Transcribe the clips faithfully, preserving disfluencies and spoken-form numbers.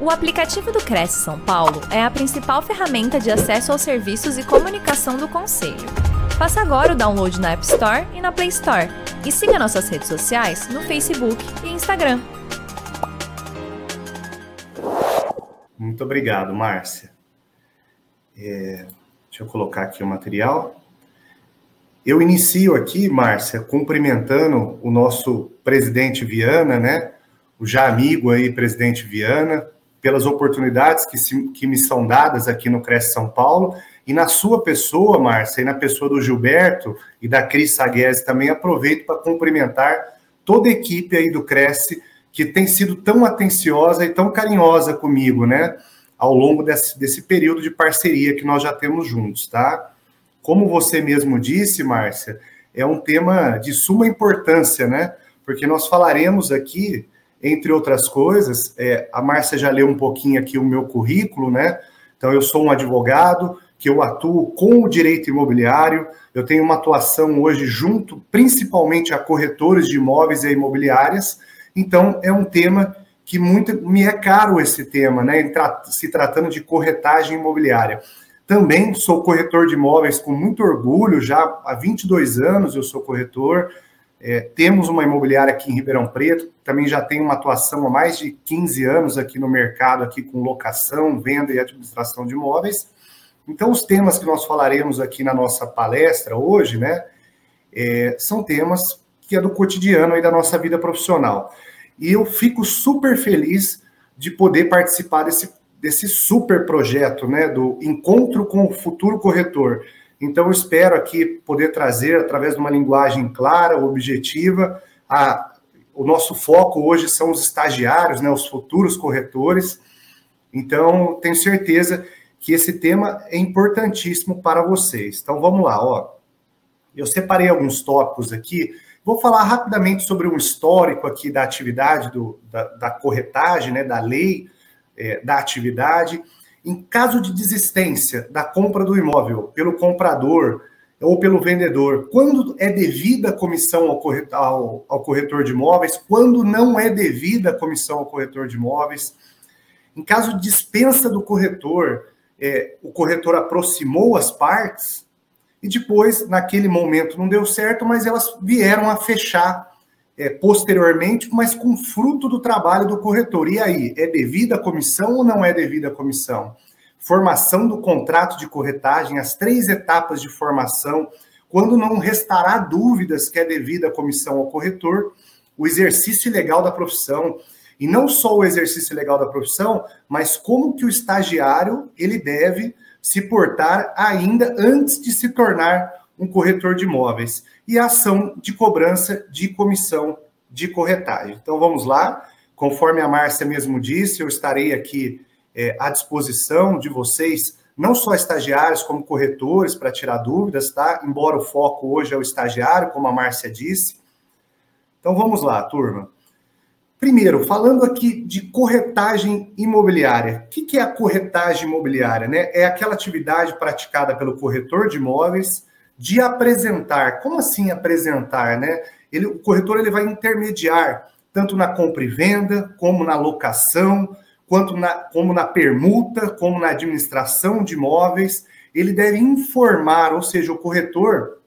O aplicativo do CRESS São Paulo é a principal ferramenta de acesso aos serviços e comunicação do Conselho. Faça agora o download na App Store e na Play Store. E siga nossas redes sociais no Facebook e Instagram. Muito obrigado, Márcia. É, deixa eu colocar aqui o material. Eu inicio aqui, Márcia, cumprimentando o nosso presidente Viana, né? O já amigo aí, presidente Viana, pelas oportunidades que, se, que me são dadas aqui no CRECI São Paulo, e na sua pessoa, Márcia, e na pessoa do Gilberto e da Cris Saguese também, aproveito para cumprimentar toda a equipe aí do CRECI, que tem sido tão atenciosa e tão carinhosa comigo, né, ao longo desse, desse período de parceria que nós já temos juntos, tá? Como você mesmo disse, Márcia, é um tema de suma importância, né, porque nós falaremos aqui, entre outras coisas, é, a Márcia já leu um pouquinho aqui o meu currículo, né? Então, eu sou um advogado que eu atuo com o direito imobiliário, eu tenho uma atuação hoje junto, principalmente a corretores de imóveis e imobiliárias, então é um tema que muito me é caro esse tema, né? Se tratando de corretagem imobiliária. Também sou corretor de imóveis com muito orgulho, já há vinte e dois anos eu sou corretor. É, temos uma imobiliária aqui em Ribeirão Preto, também já tem uma atuação há mais de quinze anos aqui no mercado, aqui com locação, venda e administração de imóveis. Então, os temas que nós falaremos aqui na nossa palestra hoje, né, é, são temas que é do cotidiano aí da nossa vida profissional. E eu fico super feliz de poder participar desse, desse super projeto, né, do Encontro com o Futuro Corretor. Então, eu espero aqui poder trazer, através de uma linguagem clara, objetiva, a, o nosso foco hoje são os estagiários, né, os futuros corretores. Então, tenho certeza que esse tema é importantíssimo para vocês. Então, vamos lá. Ó. Eu separei alguns tópicos aqui. Vou falar rapidamente sobre um histórico aqui da atividade, do, da, da corretagem, né, da lei, é, da atividade. Em caso de desistência da compra do imóvel pelo comprador ou pelo vendedor, quando é devida a comissão ao corretor, ao, ao corretor de imóveis, quando não é devida a comissão ao corretor de imóveis, em caso de dispensa do corretor, é, o corretor aproximou as partes e depois, naquele momento, não deu certo, mas elas vieram a fechar é, posteriormente, mas com fruto do trabalho do corretor. E aí, é devida a comissão ou não é devida a comissão? Formação do contrato de corretagem, as três etapas de formação, quando não restará dúvidas que é devida a comissão ao corretor, o exercício legal da profissão, e não só o exercício legal da profissão, mas como que o estagiário ele deve se portar ainda antes de se tornar um corretor de imóveis, e a ação de cobrança de comissão de corretagem. Então, vamos lá. Conforme a Márcia mesmo disse, eu estarei aqui é, à disposição de vocês, não só estagiários, como corretores, para tirar dúvidas, tá? Embora o foco hoje é o estagiário, como a Márcia disse. Então, vamos lá, turma. Primeiro, falando aqui de corretagem imobiliária. O que é a corretagem imobiliária, né? É aquela atividade praticada pelo corretor de imóveis de apresentar. Como assim apresentar, né? Ele, o corretor ele vai intermediar, tanto na compra e venda, como na locação, quanto na, como na permuta, como na administração de imóveis. Ele deve informar, ou seja, o corretor,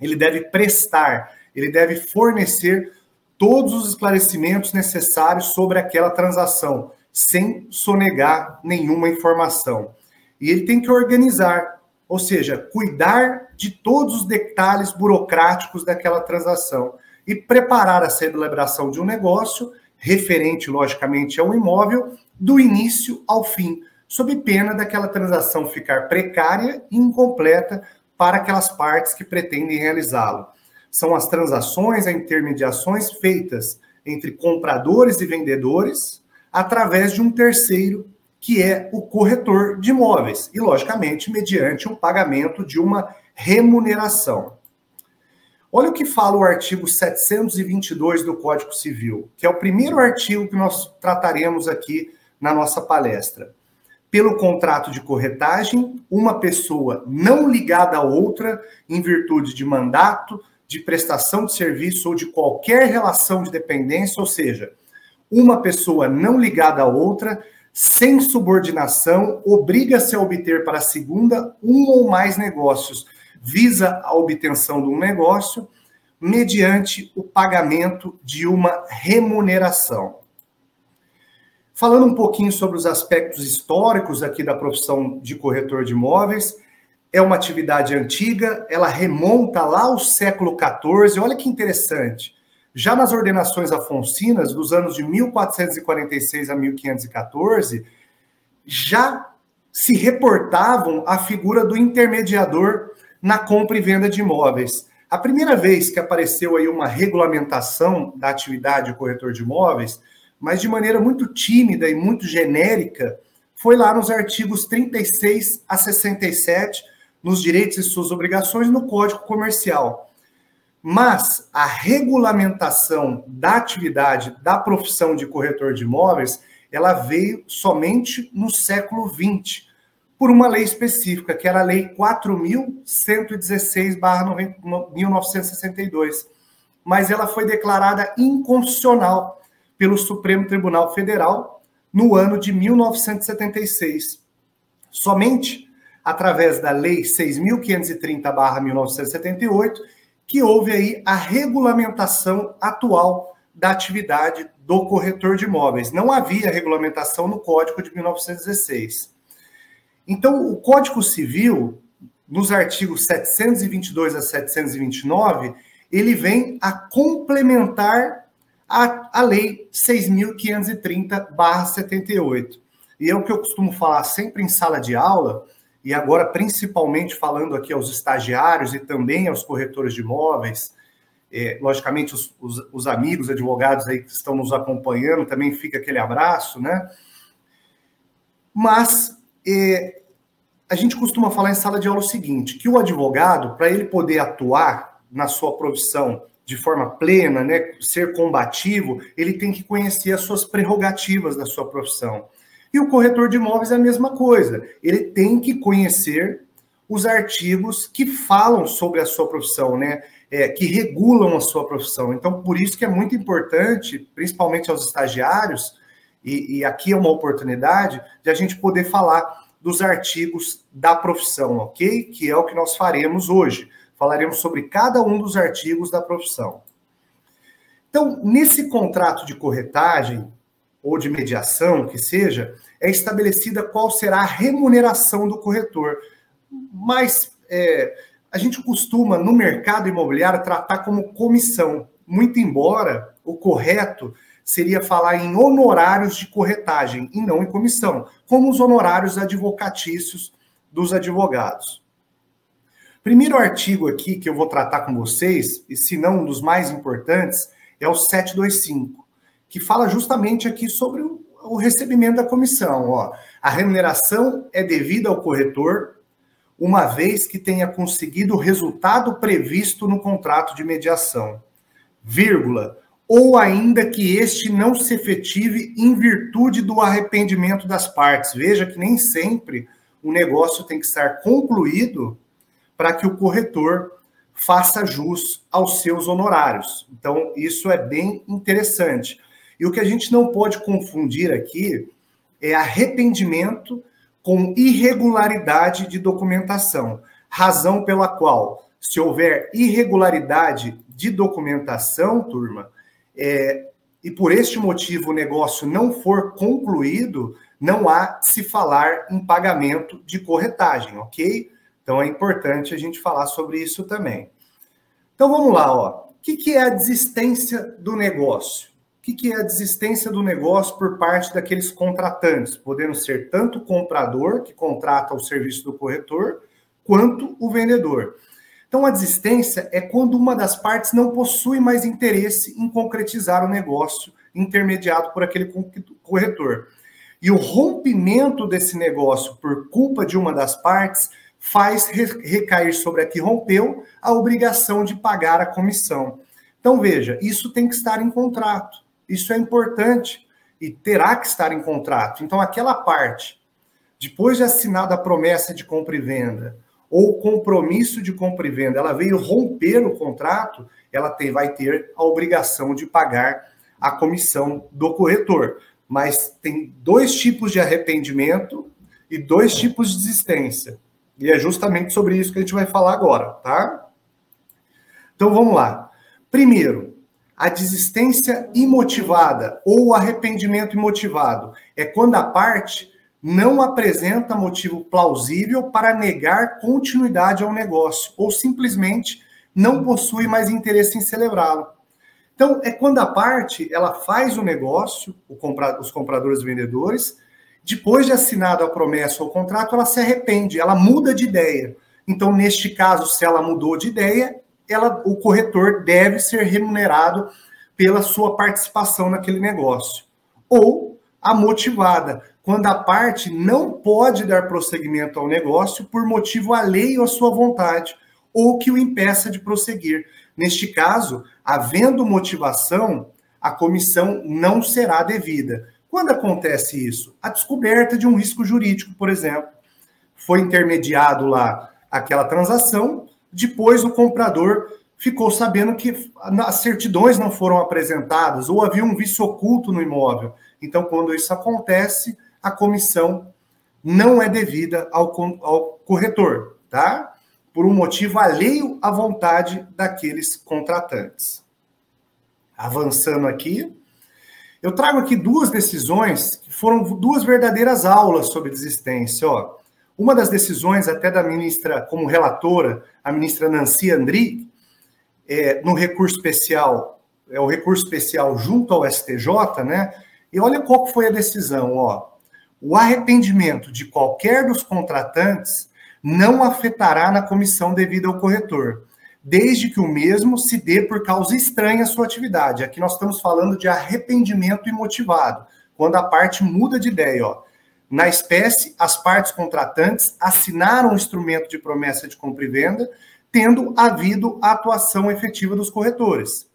ele deve prestar, ele deve fornecer todos os esclarecimentos necessários sobre aquela transação, sem sonegar nenhuma informação. E ele tem que organizar, ou seja, cuidar de todos os detalhes burocráticos daquela transação e preparar a celebração de um negócio, referente, logicamente, ao imóvel, do início ao fim, sob pena daquela transação ficar precária e incompleta para aquelas partes que pretendem realizá-lo. São as transações, as intermediações feitas entre compradores e vendedores através de um terceiro, que é o corretor de imóveis, e, logicamente, mediante o pagamento de uma remuneração. Olha o que fala o artigo setecentos e vinte e dois do Código Civil, que é o primeiro artigo que nós trataremos aqui na nossa palestra. Pelo contrato de corretagem, uma pessoa não ligada a outra, em virtude de mandato, de prestação de serviço ou de qualquer relação de dependência, ou seja, uma pessoa não ligada a outra, sem subordinação, obriga-se a obter para a segunda um ou mais negócios, visa a obtenção de um negócio, mediante o pagamento de uma remuneração. Falando um pouquinho sobre os aspectos históricos aqui da profissão de corretor de imóveis, é uma atividade antiga, ela remonta lá ao século quatorze, olha que interessante. Já nas ordenações afonsinas, dos anos de mil quatrocentos e quarenta e seis a mil quinhentos e catorze, já se reportavam a figura do intermediador na compra e venda de imóveis. A primeira vez que apareceu aí uma regulamentação da atividade do corretor de imóveis, mas de maneira muito tímida e muito genérica, foi lá nos artigos trinta e seis a sessenta e sete, nos direitos e suas obrigações, no Código Comercial. Mas a regulamentação da atividade da profissão de corretor de imóveis, ela veio somente no século vinte, por uma lei específica, que era a Lei quatro mil cento e dezesseis barra mil novecentos e sessenta e dois, mas ela foi declarada inconstitucional pelo Supremo Tribunal Federal no ano de mil novecentos e setenta e seis. Somente através da Lei seis mil quinhentos e trinta barra mil novecentos e setenta e oito, que houve aí a regulamentação atual da atividade do corretor de imóveis. Não havia regulamentação no Código de mil novecentos e dezesseis. Então, o Código Civil, nos artigos setecentos e vinte e dois a setecentos e vinte e nove, ele vem a complementar a, a Lei seis mil quinhentos e trinta barra setenta e oito. E é o que eu costumo falar sempre em sala de aula, e agora principalmente falando aqui aos estagiários e também aos corretores de imóveis, é, logicamente os, os, os amigos, advogados aí que estão nos acompanhando, também fica aquele abraço, né? Mas é, a gente costuma falar em sala de aula o seguinte, que o advogado, para ele poder atuar na sua profissão de forma plena, né, ser combativo, ele tem que conhecer as suas prerrogativas da sua profissão. E o corretor de imóveis é a mesma coisa. Ele tem que conhecer os artigos que falam sobre a sua profissão, né? É, que regulam a sua profissão. Então, por isso que é muito importante, principalmente aos estagiários, e, e aqui é uma oportunidade, de a gente poder falar dos artigos da profissão, ok? Que é o que nós faremos hoje. Falaremos sobre cada um dos artigos da profissão. Então, nesse contrato de corretagem, ou de mediação, que seja, é estabelecida qual será a remuneração do corretor. Mas é, a gente costuma, no mercado imobiliário, tratar como comissão, muito embora o correto seria falar em honorários de corretagem, e não em comissão, como os honorários advocatícios dos advogados. Primeiro artigo aqui que eu vou tratar com vocês, e se não um dos mais importantes, é o setecentos e vinte e cinco. Que fala justamente aqui sobre o recebimento da comissão. Ó, a remuneração é devida ao corretor, uma vez que tenha conseguido o resultado previsto no contrato de mediação, vírgula, ou ainda que este não se efetive em virtude do arrependimento das partes. Veja que nem sempre o negócio tem que estar concluído para que o corretor faça jus aos seus honorários. Então, isso é bem interessante. E o que a gente não pode confundir aqui é arrependimento com irregularidade de documentação, razão pela qual, se houver irregularidade de documentação, turma, é, e por este motivo o negócio não for concluído, não há se falar em pagamento de corretagem, ok? Então é importante a gente falar sobre isso também. Então vamos lá, ó. O que, que é a desistência do negócio? O que, que é a desistência do negócio por parte daqueles contratantes, podendo ser tanto o comprador, que contrata o serviço do corretor, quanto o vendedor. Então, a desistência é quando uma das partes não possui mais interesse em concretizar o negócio intermediado por aquele corretor. E o rompimento desse negócio por culpa de uma das partes faz recair sobre a que rompeu a obrigação de pagar a comissão. Então, veja, isso tem que estar em contrato. Isso é importante e terá que estar em contrato. Então, aquela parte, depois de assinada a promessa de compra e venda ou o compromisso de compra e venda, ela veio romper o contrato, ela tem, vai ter a obrigação de pagar a comissão do corretor. mas tem dois tipos de arrependimento e dois tipos de desistência. E é justamente sobre isso que a gente vai falar agora, tá? Então, vamos lá. Primeiro, a desistência imotivada ou arrependimento imotivado é quando a parte não apresenta motivo plausível para negar continuidade ao negócio ou simplesmente não possui mais interesse em celebrá-lo. Então, é quando a parte ela faz o negócio, o compra, os compradores e vendedores, depois de assinado a promessa ou o contrato, ela se arrepende, ela muda de ideia. Então, neste caso, se ela mudou de ideia, ela, o corretor deve ser remunerado pela sua participação naquele negócio. Ou a motivada, quando a parte não pode dar prosseguimento ao negócio por motivo alheio à sua vontade, ou que o impeça de prosseguir. Neste caso, havendo motivação, a comissão não será devida. Quando acontece isso? A descoberta de um risco jurídico, por exemplo. Foi intermediado lá aquela transação, depois o comprador ficou sabendo que as certidões não foram apresentadas ou havia um vício oculto no imóvel. Então, quando isso acontece, a comissão não é devida ao, ao corretor, tá? Por um motivo alheio à vontade daqueles contratantes. Avançando aqui, eu trago aqui duas decisões que foram duas verdadeiras aulas sobre desistência. Ó. Uma das decisões, até da ministra, como relatora, a ministra Nancy Andrighi, é, no recurso especial, é o recurso especial junto ao S T J, né? E olha qual foi a decisão. Ó. O arrependimento de qualquer dos contratantes não afetará na comissão devida ao corretor, desde que o mesmo se dê por causa estranha à sua atividade. Aqui nós estamos falando de arrependimento imotivado, quando a parte muda de ideia. Ó. Na espécie, as partes contratantes assinaram o instrumento de promessa de compra e venda, tendo havido a atuação efetiva dos corretores.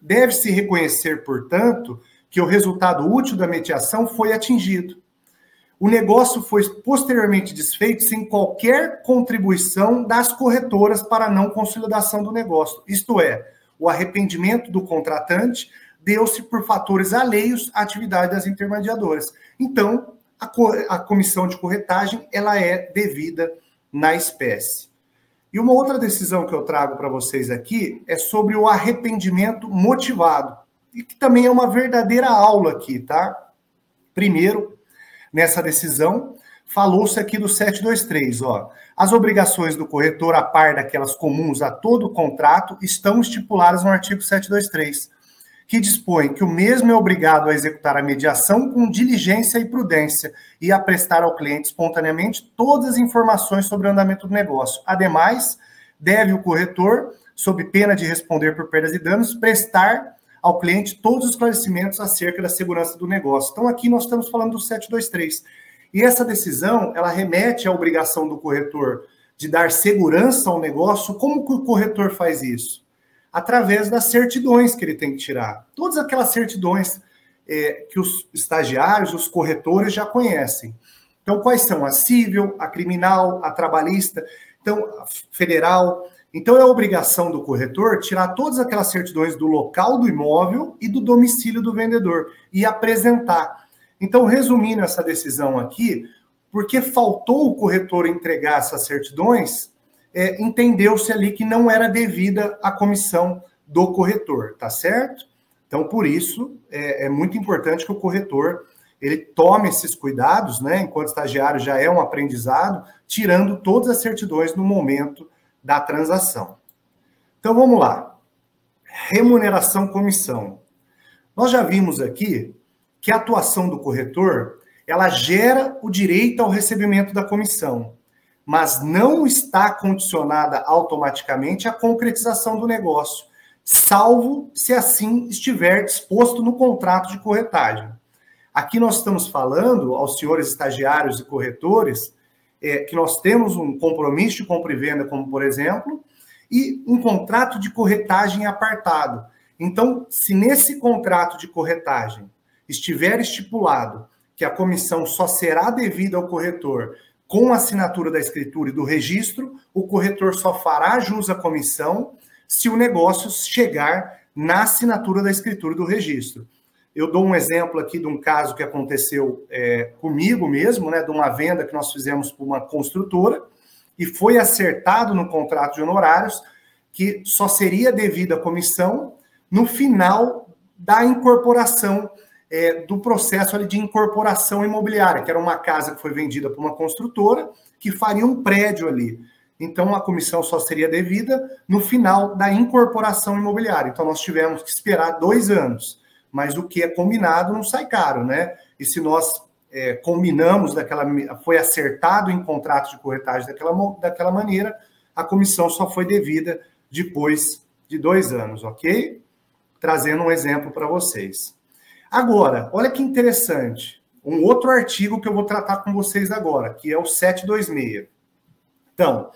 Deve-se reconhecer, portanto, que o resultado útil da mediação foi atingido. O negócio foi posteriormente desfeito sem qualquer contribuição das corretoras para a não consolidação do negócio. Isto é, o arrependimento do contratante deu-se por fatores alheios à atividade das intermediadoras. Então, a, co- a comissão de corretagem ela é devida na espécie. E uma outra decisão que eu trago para vocês aqui é sobre o arrependimento motivado, e que também é uma verdadeira aula aqui, tá? Primeiro, nessa decisão, falou-se aqui do sete dois três, ó. As obrigações do corretor, a par daquelas comuns a todo contrato, estão estipuladas no artigo sete dois três, que dispõe que o mesmo é obrigado a executar a mediação com diligência e prudência e a prestar ao cliente espontaneamente todas as informações sobre o andamento do negócio. Ademais, deve o corretor, sob pena de responder por perdas e danos, prestar ao cliente todos os esclarecimentos acerca da segurança do negócio. Então, aqui nós estamos falando do sete dois três. E essa decisão, ela remete à obrigação do corretor de dar segurança ao negócio. Como que o corretor faz isso? Através das certidões que ele tem que tirar. Todas aquelas certidões é, que os estagiários, os corretores já conhecem. Então, quais são? A civil, a criminal, a trabalhista, então, a federal. Então, é a obrigação do corretor tirar todas aquelas certidões do local do imóvel e do domicílio do vendedor e apresentar. Então, resumindo essa decisão aqui, porque faltou o corretor entregar essas certidões, é, entendeu-se ali que não era devida a comissão do corretor, tá certo? Então, por isso, é, é muito importante que o corretor ele tome esses cuidados, né? Enquanto estagiário já é um aprendizado, tirando todas as certidões no momento da transação. Então, vamos lá. Remuneração comissão. Nós já vimos aqui que a atuação do corretor, ela gera o direito ao recebimento da comissão, mas não está condicionada automaticamente à concretização do negócio, salvo se assim estiver disposto no contrato de corretagem. Aqui nós estamos falando aos senhores estagiários e corretores É, que nós temos um compromisso de compra e venda, como por exemplo, e um contrato de corretagem apartado. Então, se nesse contrato de corretagem estiver estipulado que a comissão só será devida ao corretor com a assinatura da escritura e do registro, o corretor só fará jus à comissão se o negócio chegar na assinatura da escritura e do registro. Eu dou um exemplo aqui de um caso que aconteceu é, comigo mesmo, né, de uma venda que nós fizemos para uma construtora e foi acertado no contrato de honorários que só seria devida a comissão no final da incorporação, é, do processo ali de incorporação imobiliária, que era uma casa que foi vendida para uma construtora que faria um prédio ali. Então, a comissão só seria devida no final da incorporação imobiliária. Então, nós tivemos que esperar dois anos. Mas o que é combinado não sai caro, né? E se nós é, combinamos, daquela, foi acertado em contrato de corretagem daquela, daquela maneira, a comissão só foi devida depois de dois anos, ok? Trazendo um exemplo para vocês. Agora, olha que interessante. Um outro artigo que eu vou tratar com vocês agora, que é o sete dois seis. Então,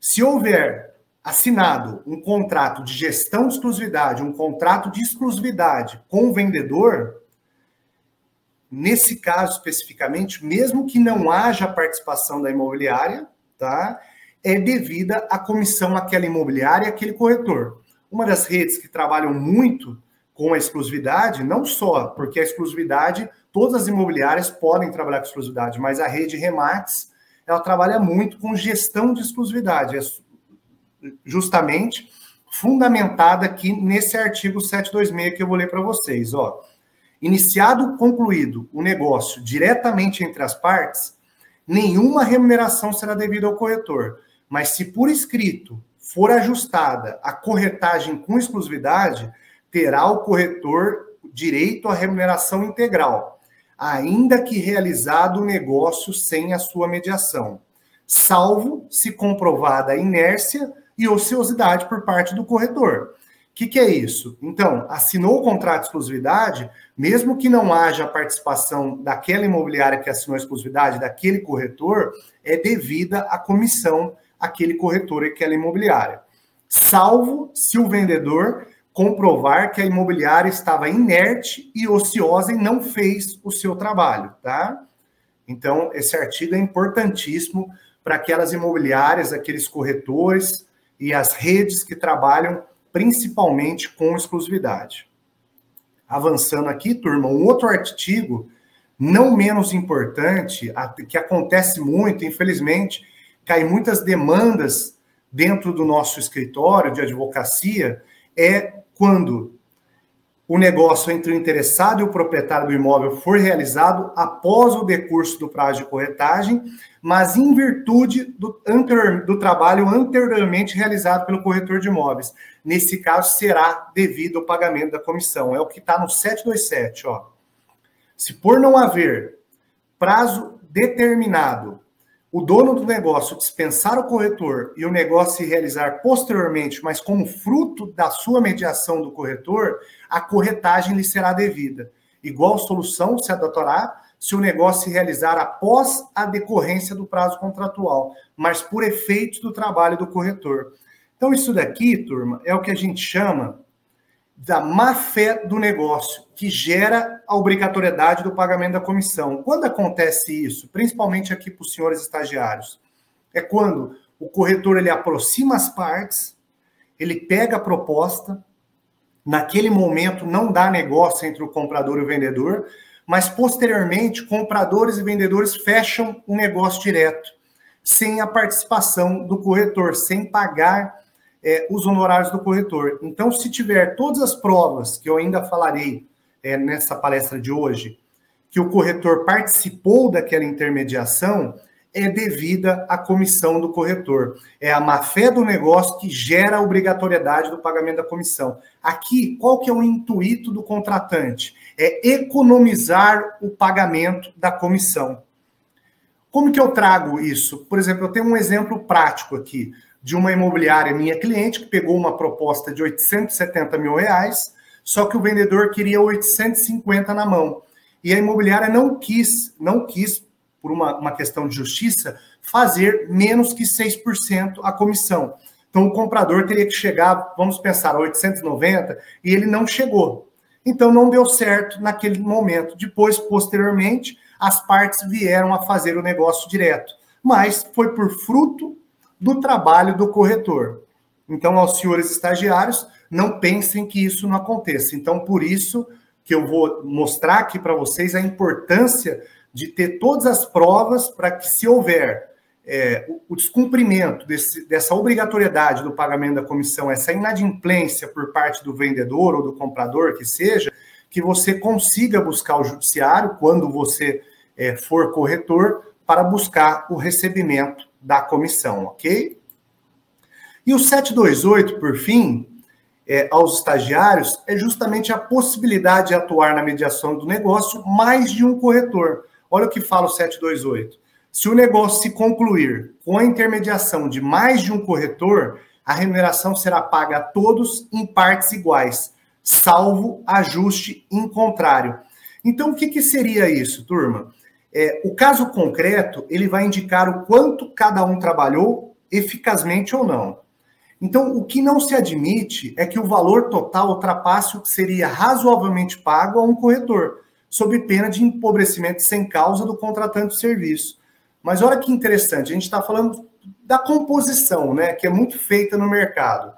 se houver assinado um contrato de gestão de exclusividade, um contrato de exclusividade com o vendedor, nesse caso especificamente, mesmo que não haja participação da imobiliária, tá, é devida a comissão àquela imobiliária e àquele corretor. Uma das redes que trabalham muito com a exclusividade, não só porque a exclusividade, todas as imobiliárias podem trabalhar com exclusividade, mas a rede Remax, ela trabalha muito com gestão de exclusividade, é justamente fundamentada aqui nesse artigo sete dois seis que eu vou ler para vocês. Ó. Iniciado ou concluído o negócio diretamente entre as partes, nenhuma remuneração será devida ao corretor, mas se por escrito for ajustada a corretagem com exclusividade, terá o corretor direito à remuneração integral, ainda que realizado o negócio sem a sua mediação, salvo se comprovada a inércia e ociosidade por parte do corretor. O que, que é isso? Então, assinou o contrato de exclusividade, mesmo que não haja a participação daquela imobiliária que assinou a exclusividade, daquele corretor, é devida a comissão àquele corretor e àquela imobiliária, salvo se o vendedor comprovar que a imobiliária estava inerte e ociosa e não fez o seu trabalho, tá? Então, esse artigo é importantíssimo para aquelas imobiliárias, aqueles corretores e as redes que trabalham principalmente com exclusividade. Avançando aqui, turma, um outro artigo não menos importante, que acontece muito, infelizmente, cai muitas demandas dentro do nosso escritório de advocacia, é quando o negócio entre o interessado e o proprietário do imóvel for realizado após o decurso do prazo de corretagem, mas em virtude do, anterior, do trabalho anteriormente realizado pelo corretor de imóveis. Nesse caso, será devido ao pagamento da comissão. É o que está no sete dois sete. Ó. Se por não haver prazo determinado, o dono do negócio dispensar o corretor e o negócio se realizar posteriormente, mas como fruto da sua mediação do corretor, a corretagem lhe será devida. Igual solução se adotará se o negócio se realizar após a decorrência do prazo contratual, mas por efeitos do trabalho do corretor. Então, isso daqui, turma, é o que a gente chama da má-fé do negócio, que gera a obrigatoriedade do pagamento da comissão. Quando acontece isso, principalmente aqui para os senhores estagiários, é quando o corretor ele aproxima as partes, ele pega a proposta, naquele momento não dá negócio entre o comprador e o vendedor, mas posteriormente compradores e vendedores fecham o negócio direto, sem a participação do corretor, sem pagar É, os honorários do corretor. Então, se tiver todas as provas, que eu ainda falarei é, nessa palestra de hoje, que o corretor participou daquela intermediação, é devida à comissão do corretor. É a má-fé do negócio que gera a obrigatoriedade do pagamento da comissão. Aqui, qual que é o intuito do contratante? É economizar o pagamento da comissão. Como que eu trago isso? Por exemplo, eu tenho um exemplo prático aqui, de uma imobiliária minha cliente, que pegou uma proposta de oitocentos e setenta mil reais, só que o vendedor queria oitocentos e cinquenta na mão. E a imobiliária não quis, não quis, por uma, uma questão de justiça, fazer menos que seis por cento a comissão. Então, o comprador teria que chegar, vamos pensar, a oitocentos e noventa, e ele não chegou. Então, não deu certo naquele momento. Depois, posteriormente, as partes vieram a fazer o negócio direto. Mas foi por fruto do trabalho do corretor. Então, aos senhores estagiários, não pensem que isso não aconteça. Então, por isso, que eu vou mostrar aqui para vocês a importância de ter todas as provas para que, se houver é, o descumprimento desse, dessa obrigatoriedade do pagamento da comissão, essa inadimplência por parte do vendedor ou do comprador, que seja, que você consiga buscar o judiciário, quando você é, for corretor, para buscar o recebimento da comissão, ok? E o sete dois oito, por fim, é, aos estagiários, é justamente a possibilidade de atuar na mediação do negócio mais de um corretor. Olha o que fala o sete dois oito. Se o negócio se concluir com a intermediação de mais de um corretor, a remuneração será paga a todos em partes iguais, salvo ajuste em contrário. Então, o que, que seria isso, turma? É, o caso concreto, ele vai indicar o quanto cada um trabalhou eficazmente ou não. Então, o que não se admite é que o valor total ultrapasse o que seria razoavelmente pago a um corretor, sob pena de empobrecimento sem causa do contratante do serviço. Mas olha que interessante, a gente está falando da composição, né, que é muito feita no mercado.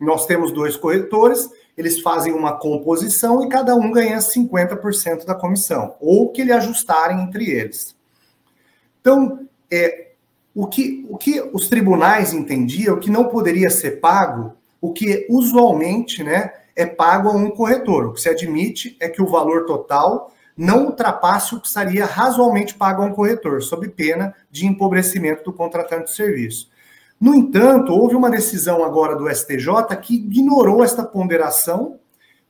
Nós temos dois corretores, eles fazem uma composição e cada um ganha cinquenta por cento da comissão, ou que ele ajustarem entre eles. Então, é... O que, o que os tribunais entendiam, o que não poderia ser pago, o que usualmente, né, é pago a um corretor. O que se admite é que o valor total não ultrapasse o que seria razoavelmente pago a um corretor, sob pena de empobrecimento do contratante de serviço. No entanto, houve uma decisão agora do S T J que ignorou esta ponderação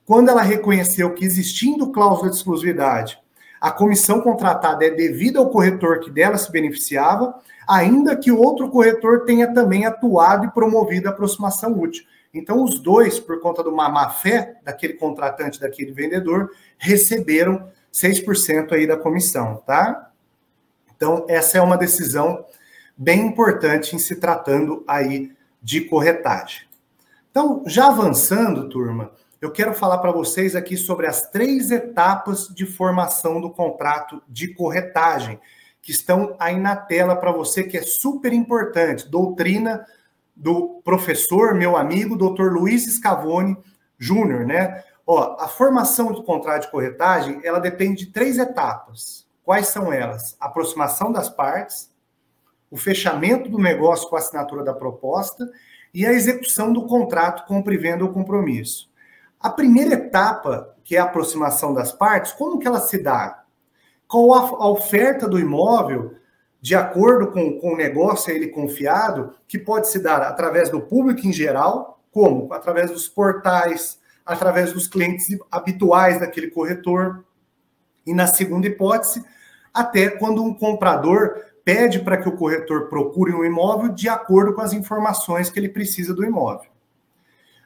quando ela reconheceu que, existindo cláusula de exclusividade, a comissão contratada é devida ao corretor que dela se beneficiava, ainda que o outro corretor tenha também atuado e promovido a aproximação útil. Então, os dois, por conta de uma má-fé daquele contratante, daquele vendedor, receberam seis por cento aí da comissão, tá? Então, essa é uma decisão bem importante em se tratando aí de corretagem. Então, já avançando, turma, eu quero falar para vocês aqui sobre as três etapas de formação do contrato de corretagem, que estão aí na tela para você, que é super importante. Doutrina do professor, meu amigo, doutor Luiz Scavone Júnior, né? Ó, a formação do contrato de corretagem, ela depende de três etapas. Quais são elas? A aproximação das partes, o fechamento do negócio com a assinatura da proposta e a execução do contrato, compra e venda ou compromisso. A primeira etapa, que é a aproximação das partes, como que ela se dá? Com a oferta do imóvel, de acordo com, com o negócio a ele confiado, que pode se dar através do público em geral, como? Através dos portais, através dos clientes habituais daquele corretor. E na segunda hipótese, até quando um comprador pede para que o corretor procure um imóvel de acordo com as informações que ele precisa do imóvel.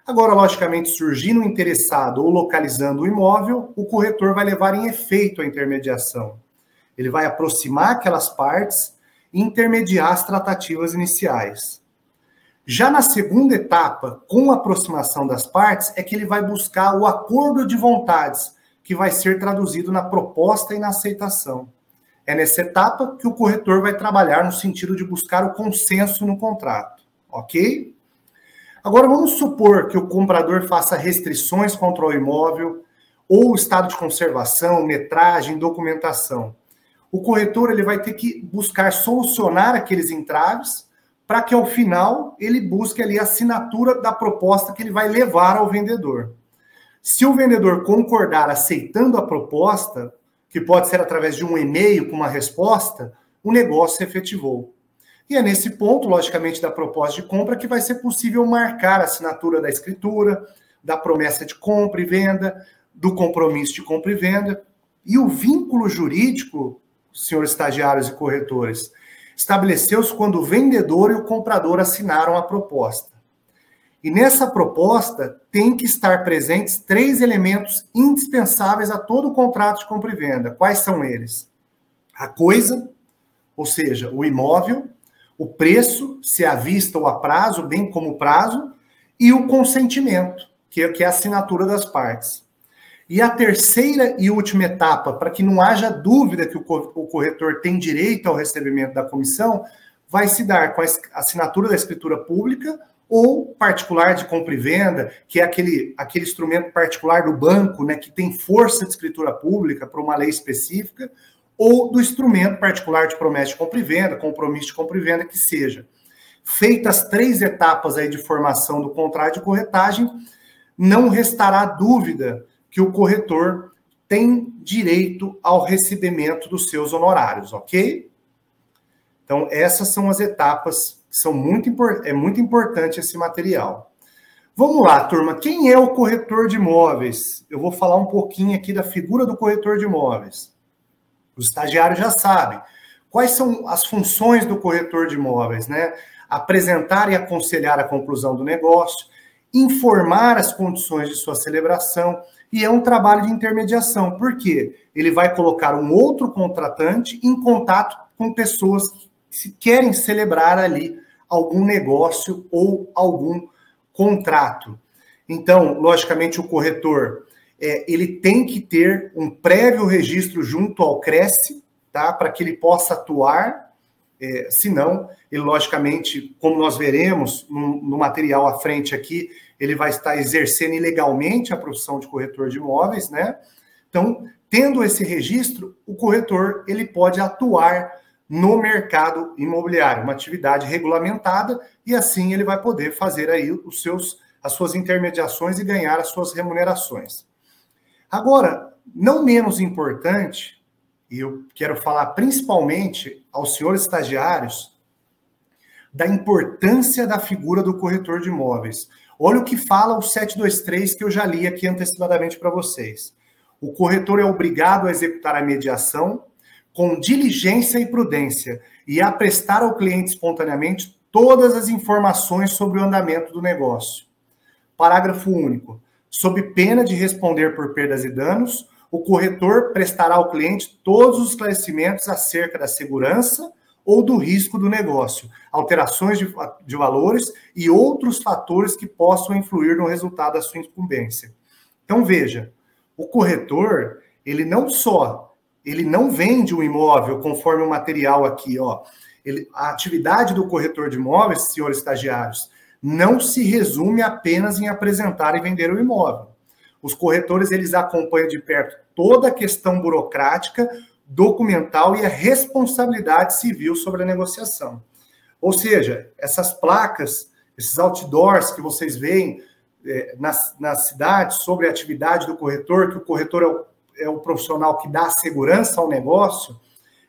Agora, logicamente, surgindo um interessado ou localizando o imóvel, o corretor vai levar em efeito a intermediação. Ele vai aproximar aquelas partes e intermediar as tratativas iniciais. Já na segunda etapa, com a aproximação das partes, é que ele vai buscar o acordo de vontades, que vai ser traduzido na proposta e na aceitação. É nessa etapa que o corretor vai trabalhar no sentido de buscar o consenso no contrato, ok? Agora, vamos supor que o comprador faça restrições contra o imóvel ou o estado de conservação, metragem, documentação. O corretor ele vai ter que buscar solucionar aqueles entraves para que, ao final, ele busque ali a assinatura da proposta que ele vai levar ao vendedor. Se o vendedor concordar aceitando a proposta, que pode ser através de um e-mail com uma resposta, o negócio se efetivou. E é nesse ponto, logicamente, da proposta de compra que vai ser possível marcar a assinatura da escritura, da promessa de compra e venda, do compromisso de compra e venda. E o vínculo jurídico, senhores estagiários e corretores, estabeleceu-se quando o vendedor e o comprador assinaram a proposta. E nessa proposta tem que estar presentes três elementos indispensáveis a todo o contrato de compra e venda. Quais são eles? A coisa, ou seja, o imóvel, o preço, se à vista ou a prazo, bem como o prazo, e o consentimento, que é a assinatura das partes. E a terceira e última etapa, para que não haja dúvida que o corretor tem direito ao recebimento da comissão, vai se dar com a assinatura da escritura pública ou particular de compra e venda, que é aquele, aquele instrumento particular do banco, né, que tem força de escritura pública para uma lei específica, ou do instrumento particular de promessa de compra e venda, compromisso de compra e venda, que seja. Feitas as três etapas aí de formação do contrato de corretagem, não restará dúvida que o corretor tem direito ao recebimento dos seus honorários, ok? Então, essas são as etapas, que são muito import- é muito importante esse material. Vamos lá, turma, quem é o corretor de imóveis? Eu vou falar um pouquinho aqui da figura do corretor de imóveis. Os estagiários já sabem. Quais são as funções do corretor de imóveis, né? Apresentar e aconselhar a conclusão do negócio, informar as condições de sua celebração, e é um trabalho de intermediação, porque ele vai colocar um outro contratante em contato com pessoas que querem celebrar ali algum negócio ou algum contrato. Então, logicamente, o corretor, é, ele tem que ter um prévio registro junto ao CRESS, tá? Para que ele possa atuar. É, se não, ele, logicamente, como nós veremos no, no material à frente aqui, ele vai estar exercendo ilegalmente a profissão de corretor de imóveis, né? Então, tendo esse registro, o corretor ele pode atuar no mercado imobiliário, uma atividade regulamentada, e assim ele vai poder fazer aí os seus, as suas intermediações e ganhar as suas remunerações. Agora, não menos importante, e eu quero falar principalmente aos senhores estagiários, da importância da figura do corretor de imóveis. Olha o que fala o sete dois três que eu já li aqui antecipadamente para vocês. O corretor é obrigado a executar a mediação com diligência e prudência e a prestar ao cliente espontaneamente todas as informações sobre o andamento do negócio. Parágrafo único. Sob pena de responder por perdas e danos, o corretor prestará ao cliente todos os esclarecimentos acerca da segurança ou do risco do negócio, alterações de, de valores e outros fatores que possam influir no resultado da sua incumbência. Então, veja, o corretor, ele não só, ele não vende um imóvel, conforme o material aqui, ó. Ele, a atividade do corretor de imóveis, senhores estagiários, não se resume apenas em apresentar e vender o imóvel. Os corretores, eles acompanham de perto toda a questão burocrática, documental e a responsabilidade civil sobre a negociação. Ou seja, essas placas, esses outdoors que vocês veem eh, nas, nas cidades sobre a atividade do corretor, que o corretor é o, é o profissional que dá segurança ao negócio,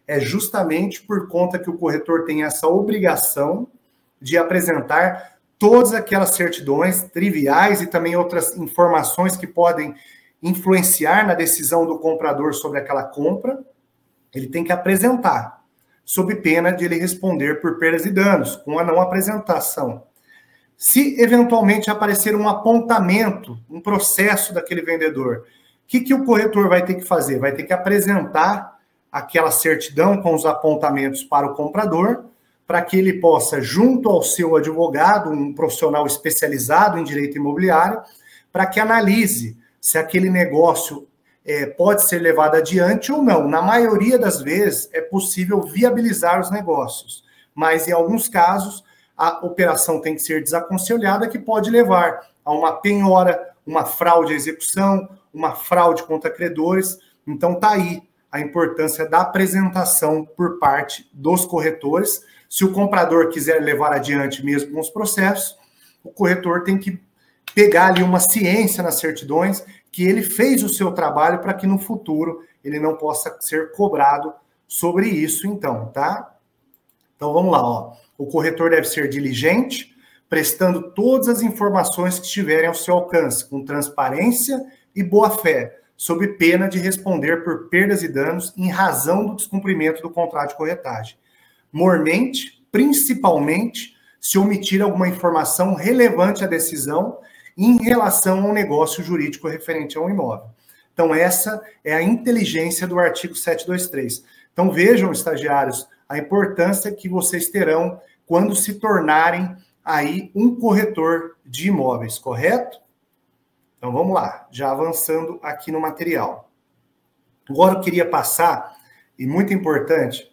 é justamente por conta que o corretor tem essa obrigação de apresentar todas aquelas certidões triviais e também outras informações que podem influenciar na decisão do comprador sobre aquela compra, ele tem que apresentar, sob pena de ele responder por perdas e danos, com a não apresentação. Se eventualmente aparecer um apontamento, um processo daquele vendedor, o que, que o corretor vai ter que fazer? Vai ter que apresentar aquela certidão com os apontamentos para o comprador, para que ele possa, junto ao seu advogado, um profissional especializado em direito imobiliário, para que analise se aquele negócio é, pode ser levado adiante ou não. Na maioria das vezes, é possível viabilizar os negócios, mas em alguns casos, a operação tem que ser desaconselhada, que pode levar a uma penhora, uma fraude à execução, uma fraude contra credores. Então, está aí a importância da apresentação por parte dos corretores. Se o comprador quiser levar adiante mesmo com os processos, o corretor tem que pegar ali uma ciência nas certidões que ele fez o seu trabalho para que no futuro ele não possa ser cobrado sobre isso, então, tá? Então, vamos lá, ó. O corretor deve ser diligente, prestando todas as informações que estiverem ao seu alcance, com transparência e boa-fé, sob pena de responder por perdas e danos em razão do descumprimento do contrato de corretagem. Mormente, principalmente, se omitir alguma informação relevante à decisão em relação ao negócio jurídico referente a um imóvel. Então, essa é a inteligência do artigo sete dois três. Então, vejam, estagiários, a importância que vocês terão quando se tornarem aí um corretor de imóveis, correto? Então, vamos lá, já avançando aqui no material. Agora, eu queria passar, e muito importante,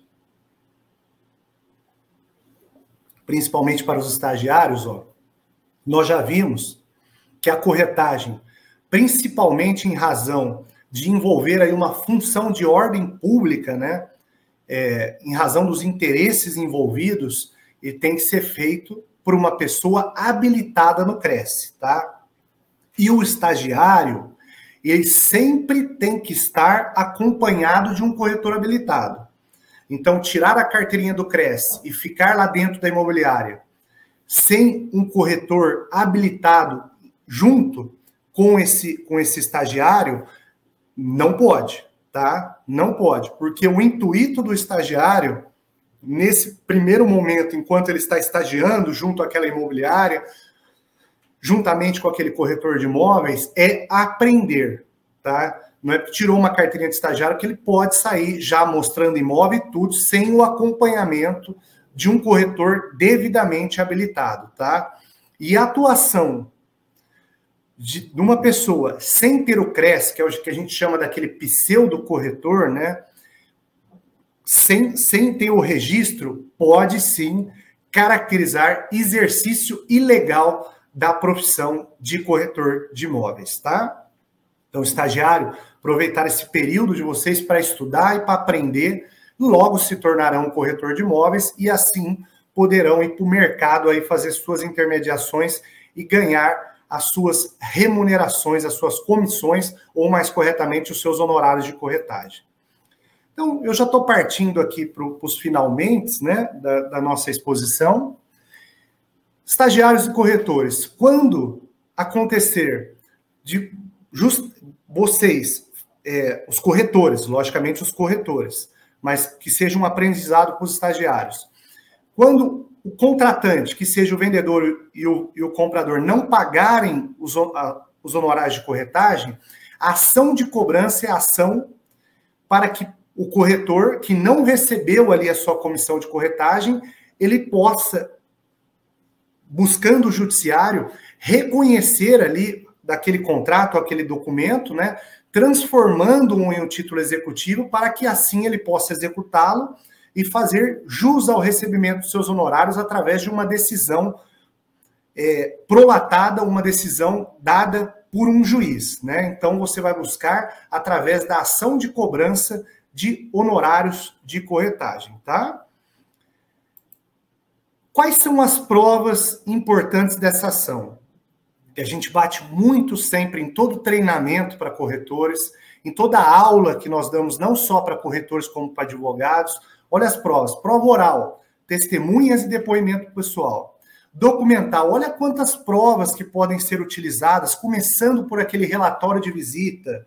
principalmente para os estagiários, ó, nós já vimos que a corretagem, principalmente em razão de envolver aí uma função de ordem pública, né, é, em razão dos interesses envolvidos, e tem que ser feito por uma pessoa habilitada no CRESS, tá? E o estagiário, ele sempre tem que estar acompanhado de um corretor habilitado. Então, tirar a carteirinha do CRESS e ficar lá dentro da imobiliária sem um corretor habilitado junto com esse, com esse estagiário, não pode, tá? Não pode, porque o intuito do estagiário, nesse primeiro momento, enquanto ele está estagiando junto àquela imobiliária, juntamente com aquele corretor de imóveis, é aprender, tá? Não é que tirou uma carteirinha de estagiário que ele pode sair já mostrando imóvel e tudo, sem o acompanhamento de um corretor devidamente habilitado, tá? E a atuação de uma pessoa sem ter o CRESS, que é o que a gente chama daquele pseudo-corretor, né? Sem, sem ter o registro, pode sim caracterizar exercício ilegal da profissão de corretor de imóveis, tá? Então, estagiário, aproveitar esse período de vocês para estudar e para aprender, logo se tornarão corretor de imóveis e assim poderão ir para o mercado aí fazer suas intermediações e ganhar as suas remunerações, as suas comissões, ou mais corretamente, os seus honorários de corretagem. Então, eu já estou partindo aqui para os finalmentes, né, da, da nossa exposição. Estagiários e corretores, quando acontecer de just, vocês, é, os corretores, logicamente os corretores, mas que seja um aprendizado para os estagiários. Quando o contratante, que seja o vendedor e o, e o comprador, não pagarem os, a, os honorários de corretagem, a ação de cobrança é a ação para que o corretor, que não recebeu ali a sua comissão de corretagem, ele possa, buscando o judiciário, reconhecer ali daquele contrato, aquele documento, né, transformando-o em um título executivo para que assim ele possa executá-lo e fazer jus ao recebimento dos seus honorários através de uma decisão é, prolatada, uma decisão dada por um juiz, né? Então, você vai buscar através da ação de cobrança de honorários de corretagem, tá? Quais são as provas importantes dessa ação? Que a gente bate muito sempre em todo treinamento para corretores, em toda aula que nós damos, não só para corretores como para advogados. Olha as provas. Prova oral, testemunhas e depoimento pessoal. Documental, olha quantas provas que podem ser utilizadas, começando por aquele relatório de visita.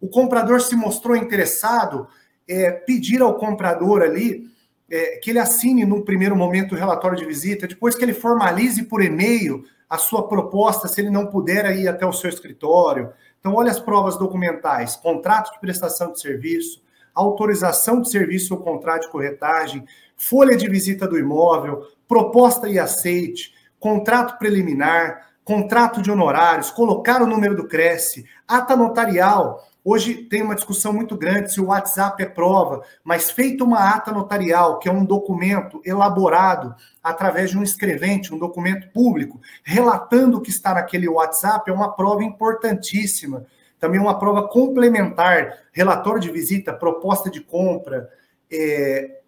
O comprador se mostrou interessado, é, pedir ao comprador ali é, que ele assine num primeiro momento o relatório de visita, depois que ele formalize por e-mail a sua proposta, se ele não puder ir até o seu escritório. Então, olha as provas documentais, contrato de prestação de serviço, autorização de serviço ou contrato de corretagem, folha de visita do imóvel, proposta e aceite, contrato preliminar, contrato de honorários, colocar o número do CRESS, ata notarial. Hoje tem uma discussão muito grande se o WhatsApp é prova, mas feita uma ata notarial, que é um documento elaborado através de um escrevente, um documento público, relatando o que está naquele WhatsApp, é uma prova importantíssima. Também uma prova complementar, relatório de visita, proposta de compra, é,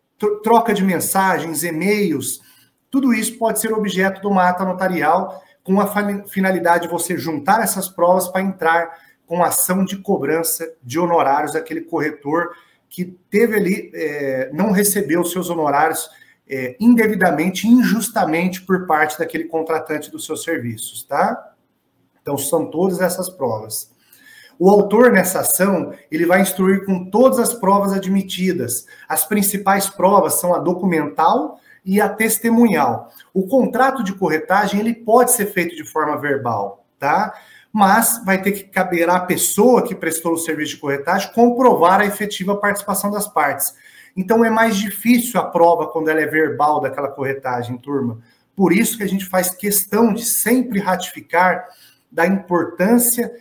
troca de mensagens, e-mails, tudo isso pode ser objeto de uma ata notarial com a finalidade de você juntar essas provas para entrar com ação de cobrança de honorários daquele corretor que teve ali, é, não recebeu os seus honorários é, indevidamente, injustamente por parte daquele contratante dos seus serviços, tá? Então, são todas essas provas. O autor nessa ação, ele vai instruir com todas as provas admitidas. As principais provas são a documental e a testemunhal. O contrato de corretagem, ele pode ser feito de forma verbal, tá? Mas vai ter que caber à pessoa que prestou o serviço de corretagem comprovar a efetiva participação das partes. Então, é mais difícil a prova quando ela é verbal daquela corretagem, turma. Por isso que a gente faz questão de sempre ratificar da importância